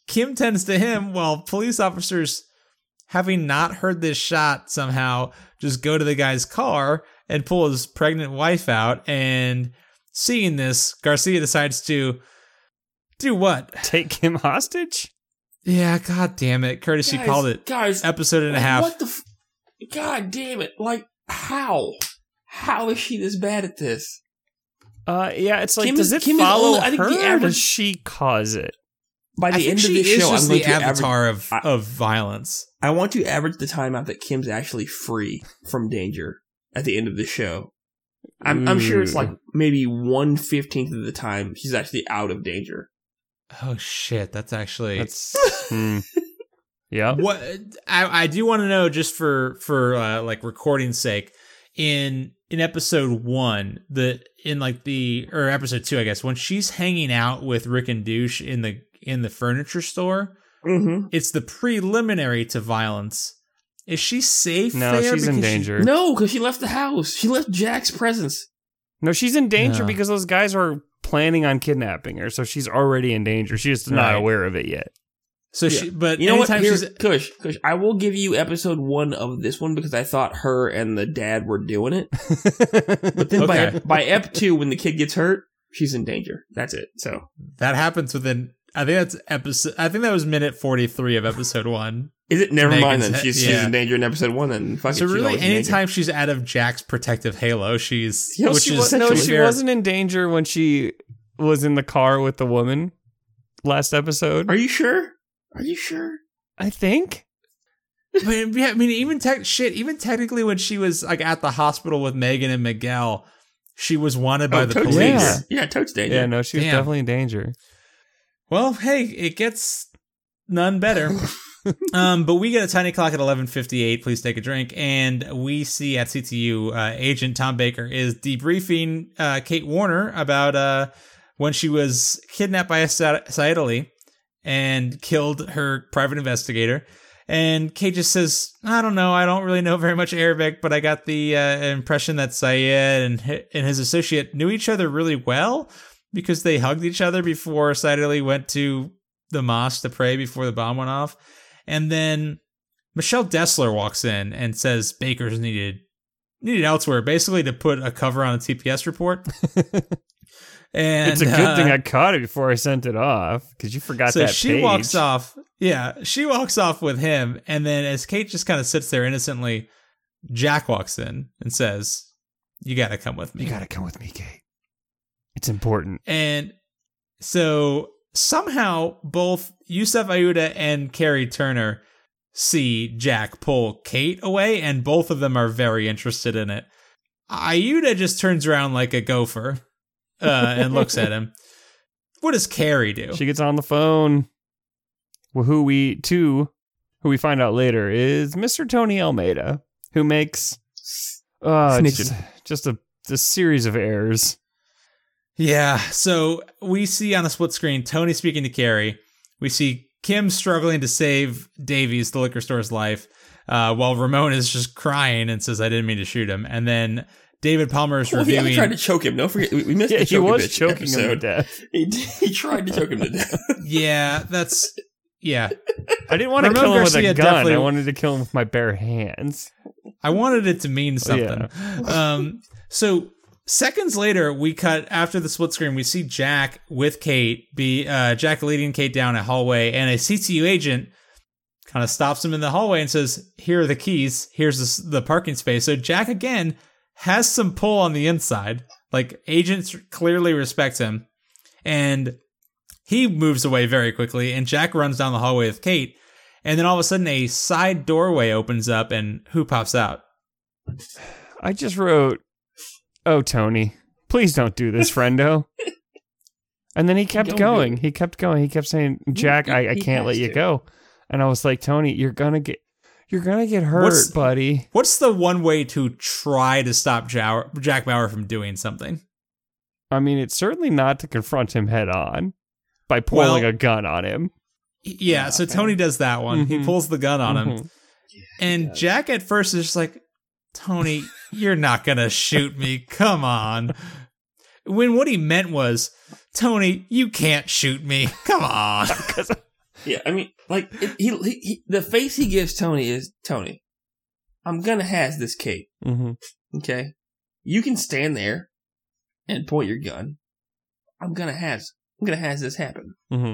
Kim tends to him while police officers, having not heard this shot somehow, just go to the guy's car and pull his pregnant wife out. And seeing this, Garcia decides to do what? Take Kim hostage? Yeah, god damn it. Curtis, guys, you called it. Guys, episode and a half. What the? F- god damn it. Like. How? How is she this bad at this? Uh, yeah, it's like, Kim does is, it Kim follow only, her, average, or does she cause it? By the I end of this show, I'm the avatar average, of, I, of violence. I want to average the time out that Kim's actually free from danger at the end of the show. I'm, mm. I'm sure it's like maybe one fifteenth of the time she's actually out of danger. Oh, shit. That's actually... That's, hmm. Yeah. What I, I do want to know, just for for uh, like recording's sake, in in episode one, the in like the or episode two, I guess, when she's hanging out with Rick and Douche in the in the furniture store, mm-hmm. it's the preliminary to violence. Is she safe? No, there? she's because in danger. She, no, because she left the house. She left Jack's presence. No, she's in danger no. because those guys are planning on kidnapping her, so she's already in danger. She's just not right. aware of it yet. So yeah. she, but you know what? Here's, she's, Kush, Kush, I will give you episode one of this one because I thought her and the dad were doing it. But then okay. by by ep two, when the kid gets hurt, she's in danger. That's it. So that happens within. I think that's episode. I think that was minute forty three of episode one. Is it? Never mind. Then she's, yeah. she's in danger in episode one. Then fuck so it, really, anytime she's out of Jack's protective halo, she's yeah, which she is was, no, she fair. wasn't in danger when she was in the car with the woman last episode. Are you sure? Are you sure? I think. But, yeah, I mean, even tech shit. Even technically, when she was like at the hospital with Megan and Miguel, she was wanted by oh, the Toad's police. Danger. Yeah, Toad's danger. Yeah, no, she was Damn. definitely in danger. Well, hey, it gets none better. um, but we get a tiny clock at eleven fifty-eight. Please take a drink, and we see at C T U, uh, Agent Tom Baker is debriefing uh, Kate Warner about uh, when she was kidnapped by Sayed Ali. And killed her private investigator. And Kate just says, I don't know, I don't really know very much Arabic, but I got the uh, impression that Sayed and and his associate knew each other really well because they hugged each other before Sayed Ali went to the mosque to pray before the bomb went off. And then Michelle Dessler walks in and says Baker's needed needed elsewhere, basically to put a cover on a T P S report. And, it's a good uh, thing I caught it before I sent it off, because you forgot so that she page. walks off. Yeah, she walks off with him, and then as Kate just kind of sits there innocently, Jack walks in and says, "You got to come with me. You got to come with me, Kate. It's important." And so somehow both Yusuf Ayuda and Carrie Turner see Jack pull Kate away, and both of them are very interested in it. Ayuda just turns around like a gopher uh, and looks at him. What does Carrie do? She gets on the phone. Well, who we to, who we find out later is Mister Tony Almeida, who makes uh, just, just a, a series of errors. Yeah. So we see on the split screen Tony speaking to Carrie. We see Kim struggling to save Davies, the liquor store's life, uh, while Ramon is just crying and says, "I didn't mean to shoot him." And then David Palmer is well, reviewing. He tried to choke him. Don't forget, we, we missed. Yeah, the choke he was bitch choking episode. him to death. He, he tried to choke him to death. Yeah, that's. Yeah, I didn't want to kill him with a gun. I wanted to kill him with my bare hands. I wanted it to mean something. Oh, yeah. um, so seconds later, we cut after the split screen. We see Jack with Kate, be uh, Jack leading Kate down a hallway, and a C T U agent kind of stops him in the hallway and says, "Here are the keys. Here's the, the parking space." So Jack again has some pull on the inside. Like, agents clearly respect him, and. He moves away very quickly, and Jack runs down the hallway with Kate, and then all of a sudden a side doorway opens up, and who pops out? I just wrote, "Oh, Tony, please don't do this, friendo." And then he kept don't going. He kept going. He kept saying, "Jack, he, I, I can't let you to. go." And I was like, "Tony, you're gonna get, you're gonna get hurt, what's, buddy." What's the one way to try to stop Jack Bauer from doing something? I mean, it's certainly not to confront him head on. By pulling well, a gun on him. Yeah, so Tony does that one. Mm-hmm. He pulls the gun on mm-hmm. him. And Jack at first is just like, "Tony, you're not going to shoot me. Come on." When what he meant was, "Tony, you can't shoot me. Come on." Yeah, I mean, like, it, he, he, he the face he gives Tony is, "Tony, I'm going to has this Kate. Mm-hmm. Okay? You can stand there and point your gun. I'm going to has I'm gonna have this happen. Mm-hmm.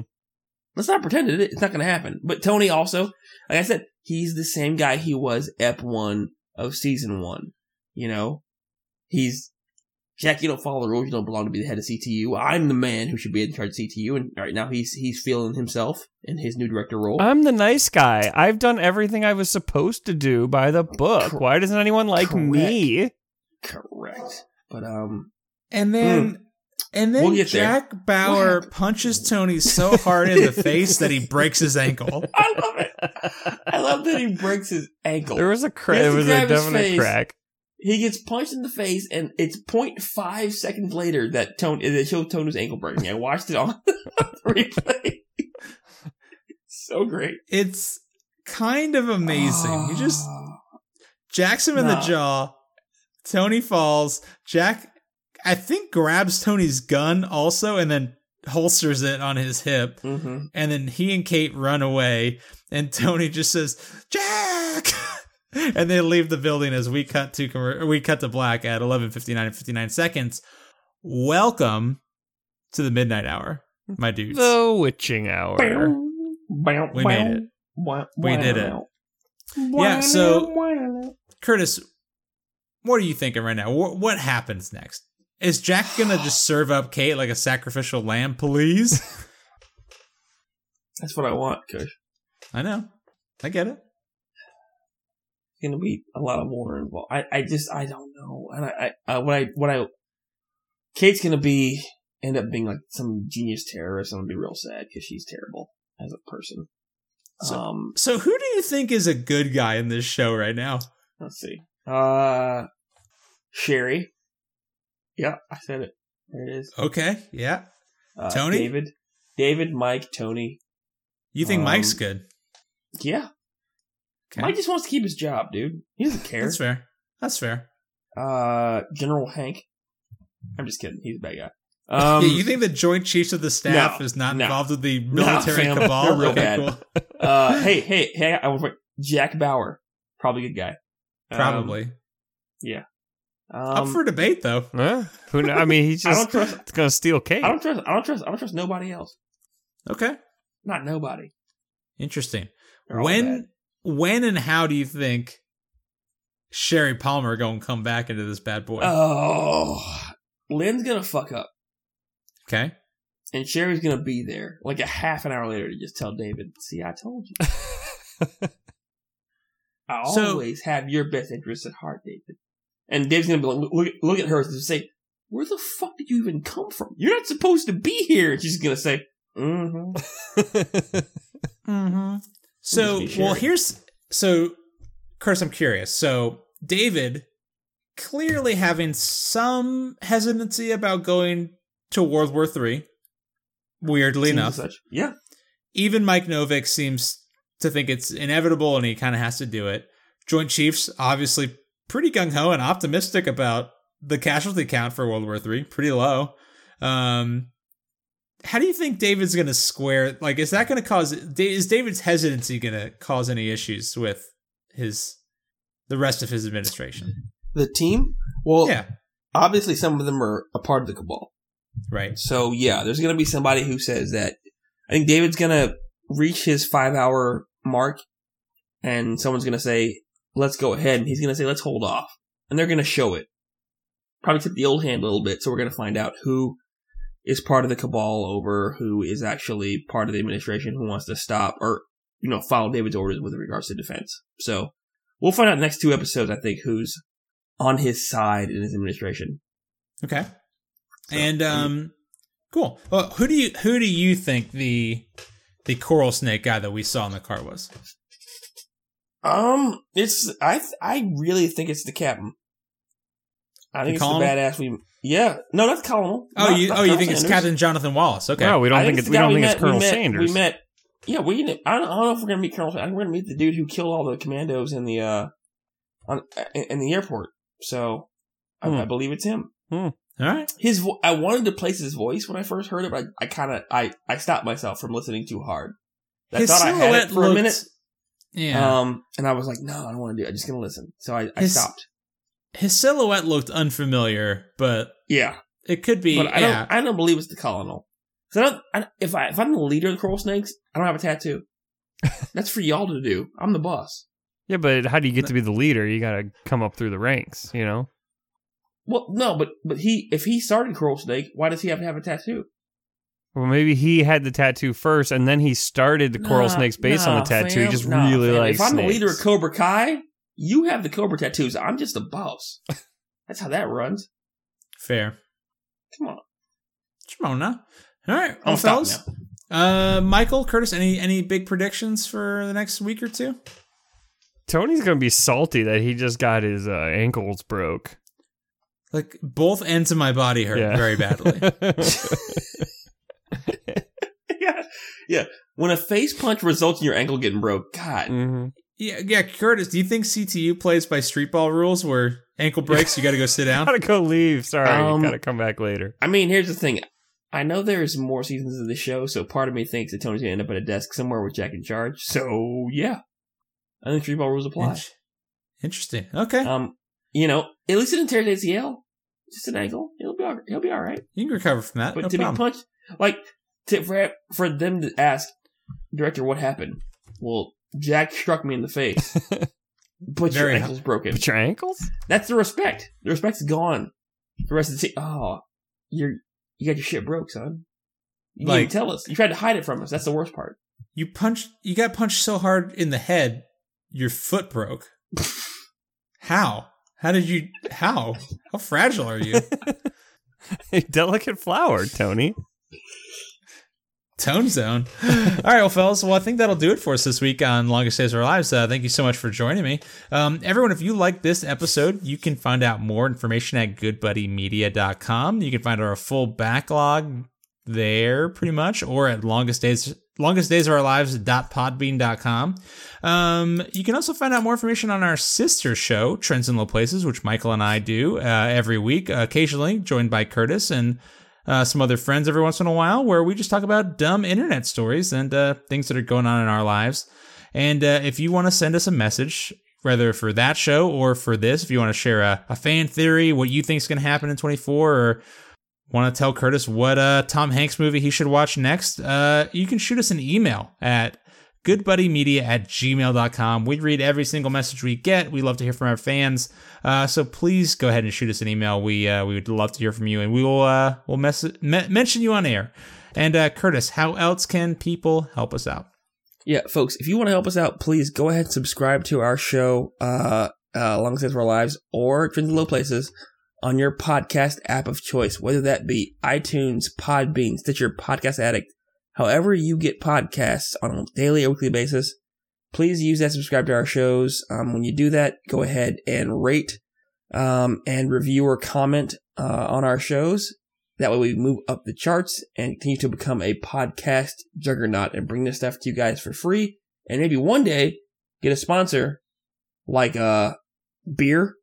Let's not pretend it. It's not gonna happen." But Tony also, like I said, he's the same guy he was ep one of season one. You know, he's Jack. You don't follow the rules. You don't belong to be the head of C T U. I'm the man who should be in charge of C T U. And right now, he's he's feeling himself in his new director role. I'm the nice guy. I've done everything I was supposed to do by the book. Correct. Why doesn't anyone like Correct. me? Correct. But um, and then. Mm. And then we'll Jack there. Bauer punches Tony so hard in the face that he breaks his ankle. I love it. I love that he breaks his ankle. There was a crack. There was a definite crack. He gets punched in the face, and it's zero point five seconds later that Tony that shows Tony's ankle breaking. I watched it on the replay. It's so great. It's kind of amazing. Oh, he just jacks him in nah. the jaw. Tony falls. Jack. I think grabs Tony's gun also and then holsters it on his hip. Mm-hmm. And then he and Kate run away. And Tony just says, "Jack!" And they leave the building as we cut to we cut to black at eleven fifty-nine and fifty-nine seconds. Welcome to the midnight hour, my dudes. The witching hour. We made it. We did it. Yeah, so, Curtis, what are you thinking right now? What happens next? Is Jack gonna just serve up Kate like a sacrificial lamb, please? That's what I want, Kush. I know. I get it. It's gonna be a lot of water involved. I, I just, I don't know. And I, I, uh, what I, what I, Kate's gonna be, end up being like some genius terrorist. I'm gonna be real sad because she's terrible as a person. So, um, so who do you think is a good guy in this show right now? Let's see. Uh, Sherry. Yeah, I said it. There it is. Okay, yeah. Uh, Tony? David. David, Mike, Tony. You think um, Mike's good? Yeah. Okay. Mike just wants to keep his job, dude. He doesn't care. That's fair. That's fair. Uh, General Hank. I'm just kidding. He's a bad guy. Um, yeah, you think the Joint Chiefs of the Staff no, is not no, involved with the military no, cabal? They're real okay, bad. Cool. uh, hey, hey, hey. I was like, Jack Bauer. Probably a good guy. Probably. Um, yeah. Um, Up for debate, though. Huh? Who? I mean, he's just going to steal Kate. I don't trust. I don't trust. I don't trust nobody else. Okay, not nobody. Interesting. They're when, when, and how do you think Sherry Palmer going to come back into this bad boy? Oh, Lynn's going to fuck up. Okay, and Sherry's going to be there like a half an hour later to just tell David, "See, I told you." I always so, have your best interests at heart, David. And Dave's going to be like, look, look at her and say, where the fuck did you even come from? You're not supposed to be here. And she's going to say, mm-hmm. mm-hmm. So, well, here's, so, Curse, I'm curious. So, David, clearly having some hesitancy about going to World War Three, weirdly seems enough. Such. Yeah. Even Mike Novick seems to think it's inevitable and he kind of has to do it. Joint Chiefs, obviously pretty gung-ho and optimistic about the casualty count for World War Three, pretty low. Um, how do you think David's going to square, like, is that going to cause, is David's hesitancy going to cause any issues with his, the rest of his administration? The team? Well, yeah. Obviously some of them are a part of the cabal. Right. So, yeah, there's going to be somebody who says that. I think David's going to reach his five-hour mark, and someone's going to say, let's go ahead, and he's going to say, let's hold off. And they're going to show it. Probably tip the old hand a little bit, so we're going to find out who is part of the cabal over, who is actually part of the administration, who wants to stop or, you know, follow David's orders with regards to defense. So we'll find out in the next two episodes, I think, who's on his side in his administration. Okay. So, and um, cool. Well, who do you who do you think the the Coral Snake guy that we saw in the car was? Um, it's I I really think it's the captain. I think the it's colonel? The badass we. Yeah, no, that's Colonel. Oh, not, you not oh Colonel you think Sanders. It's Captain Jonathan Wallace? Okay. No, we don't I think it's we don't we think met, it's Colonel we met, Sanders. We met. Yeah, we. I don't, I don't know if we're gonna meet Colonel. I think we're gonna meet the dude who killed all the commandos in the uh, on, in the airport. So hmm. I, I believe it's him. Hmm. All right. His vo- I wanted to place his voice when I first heard it, but I, I kind of I, I stopped myself from listening too hard. I his thought I had it for looked, a minute. Yeah. Um, and I was like, no, I don't want to do it. I'm just gonna listen. So I, his, I stopped. His silhouette looked unfamiliar, but yeah, it could be. But I yeah. don't. I don't believe it's the Colonel. So I don't, I, if I if I'm the leader of the Coral Snakes, I don't have a tattoo. That's for y'all to do. I'm the boss. Yeah, but how do you get to be the leader? You got to come up through the ranks, you know. Well, no, but but he if he started Coral Snake, why does he have to have a tattoo? Well, maybe he had the tattoo first, and then he started the nah, Coral Snakes based nah, on the tattoo. Fam, he just nah, really likes snakes. If I'm the leader of Cobra Kai, you have the Cobra tattoos. I'm just the boss. That's how that runs. Fair. Come on. Come on now. All right, well, fellas. Uh, Michael, Curtis, any any big predictions for the next week or two? Tony's going to be salty that he just got his uh, ankles broke. Like, both ends of my body hurt yeah. very badly. yeah. yeah. When a face punch results in your ankle getting broke, God. Mm-hmm. Yeah, yeah. Curtis, do you think C T U plays by streetball rules where ankle breaks, you got to go sit down? Got to go leave. Sorry, um, got to come back later. I mean, here's the thing. I know there's more seasons of the show, so part of me thinks that Tony's going to end up at a desk somewhere with Jack in charge. So, yeah. I think streetball rules apply. Inch- Interesting. Okay. Um, You know, at least it interrogates A C L. Just an ankle. He'll be all, he'll be all right. You can recover from that. But no to problem. Be punched, like to, for for them to ask, director, what happened? Well, Jack struck me in the face. But your ankle's h- broken. But your ankles? That's the respect. The respect's gone. The rest of the team. Oh, you're you got your shit broke, son. You like, didn't tell us. You tried to hide it from us. That's the worst part. You punched. You got punched so hard in the head, your foot broke. How? How did you, how? How fragile are you? A delicate flower, Tony. Tone zone. All right, well, fellas, well, I think that'll do it for us this week on Longest Days of Our Lives. Uh, thank you so much for joining me. Um, everyone, if you like this episode, you can find out more information at good buddy media dot com. You can find our full backlog there, pretty much, or at Longest Days Longest Days of Our Lives dot podbean dot com. Um, you can also find out more information on our sister show, Trends in Low Places, which Michael and I do uh, every week, uh, occasionally joined by Curtis and uh, some other friends every once in a while, where we just talk about dumb internet stories and uh, things that are going on in our lives. And uh, if you want to send us a message, whether for that show or for this, if you want to share a, a fan theory, what you think is going to happen in twenty-four, or want to tell Curtis what uh, Tom Hanks movie he should watch next, uh, you can shoot us an email at good buddy media at gmail dot com. We read every single message we get. We love to hear from our fans. Uh, so please go ahead and shoot us an email. We uh, we would love to hear from you, and we will uh, we'll mess- me- mention you on air. And uh, Curtis, how else can people help us out? Yeah, folks, if you want to help us out, please go ahead and subscribe to our show. Uh, uh, Long Since We're Lives or Friends in Low Places on your podcast app of choice, whether that be iTunes, Podbean, Stitcher, Podcast Addict, however you get podcasts on a daily or weekly basis. Please use that to subscribe to our shows. Um, when you do that, go ahead and rate um, and review or comment uh, on our shows. That way we move up the charts and continue to become a podcast juggernaut and bring this stuff to you guys for free. And maybe one day get a sponsor like uh, beer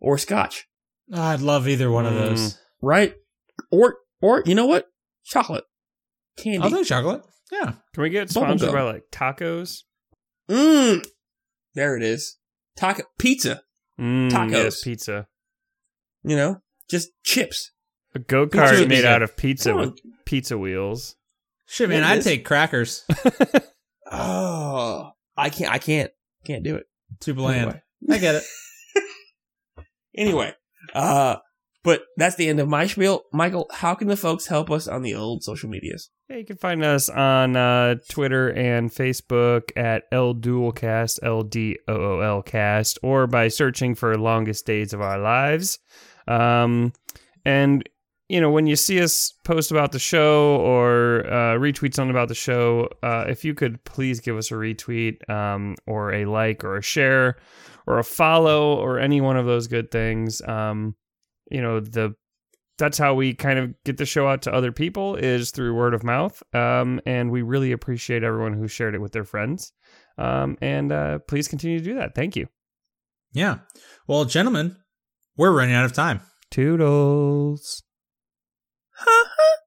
or scotch. I'd love either one mm. of those. Right? Or, or you know what? Chocolate. Candy. I'll do chocolate. Yeah. Can we get sponsored Bumble by like tacos? Mmm. There it is. Taco pizza. Mm, tacos. Yes, pizza. You know, just chips. A go-kart made out of pizza with pizza wheels. Shit, man, I'd take crackers. Oh, I can't. I can't. Can't do it. Too bland. Anyway. I get it. Anyway, uh, but that's the end of my spiel. Michael, how can the folks help us on the old social medias? Yeah, you can find us on uh, Twitter and Facebook at LDoolcast, L D O O L cast, or by searching for Longest Days of Our Lives. Um, and you know, when you see us post about the show or uh, retweet something about the show, uh, if you could please give us a retweet um, or a like or a share or a follow or any one of those good things, um, you know, the that's how we kind of get the show out to other people is through word of mouth. Um, and we really appreciate everyone who shared it with their friends. Um, and uh, please continue to do that. Thank you. Yeah. Well, gentlemen, we're running out of time. Toodles. Ha ha.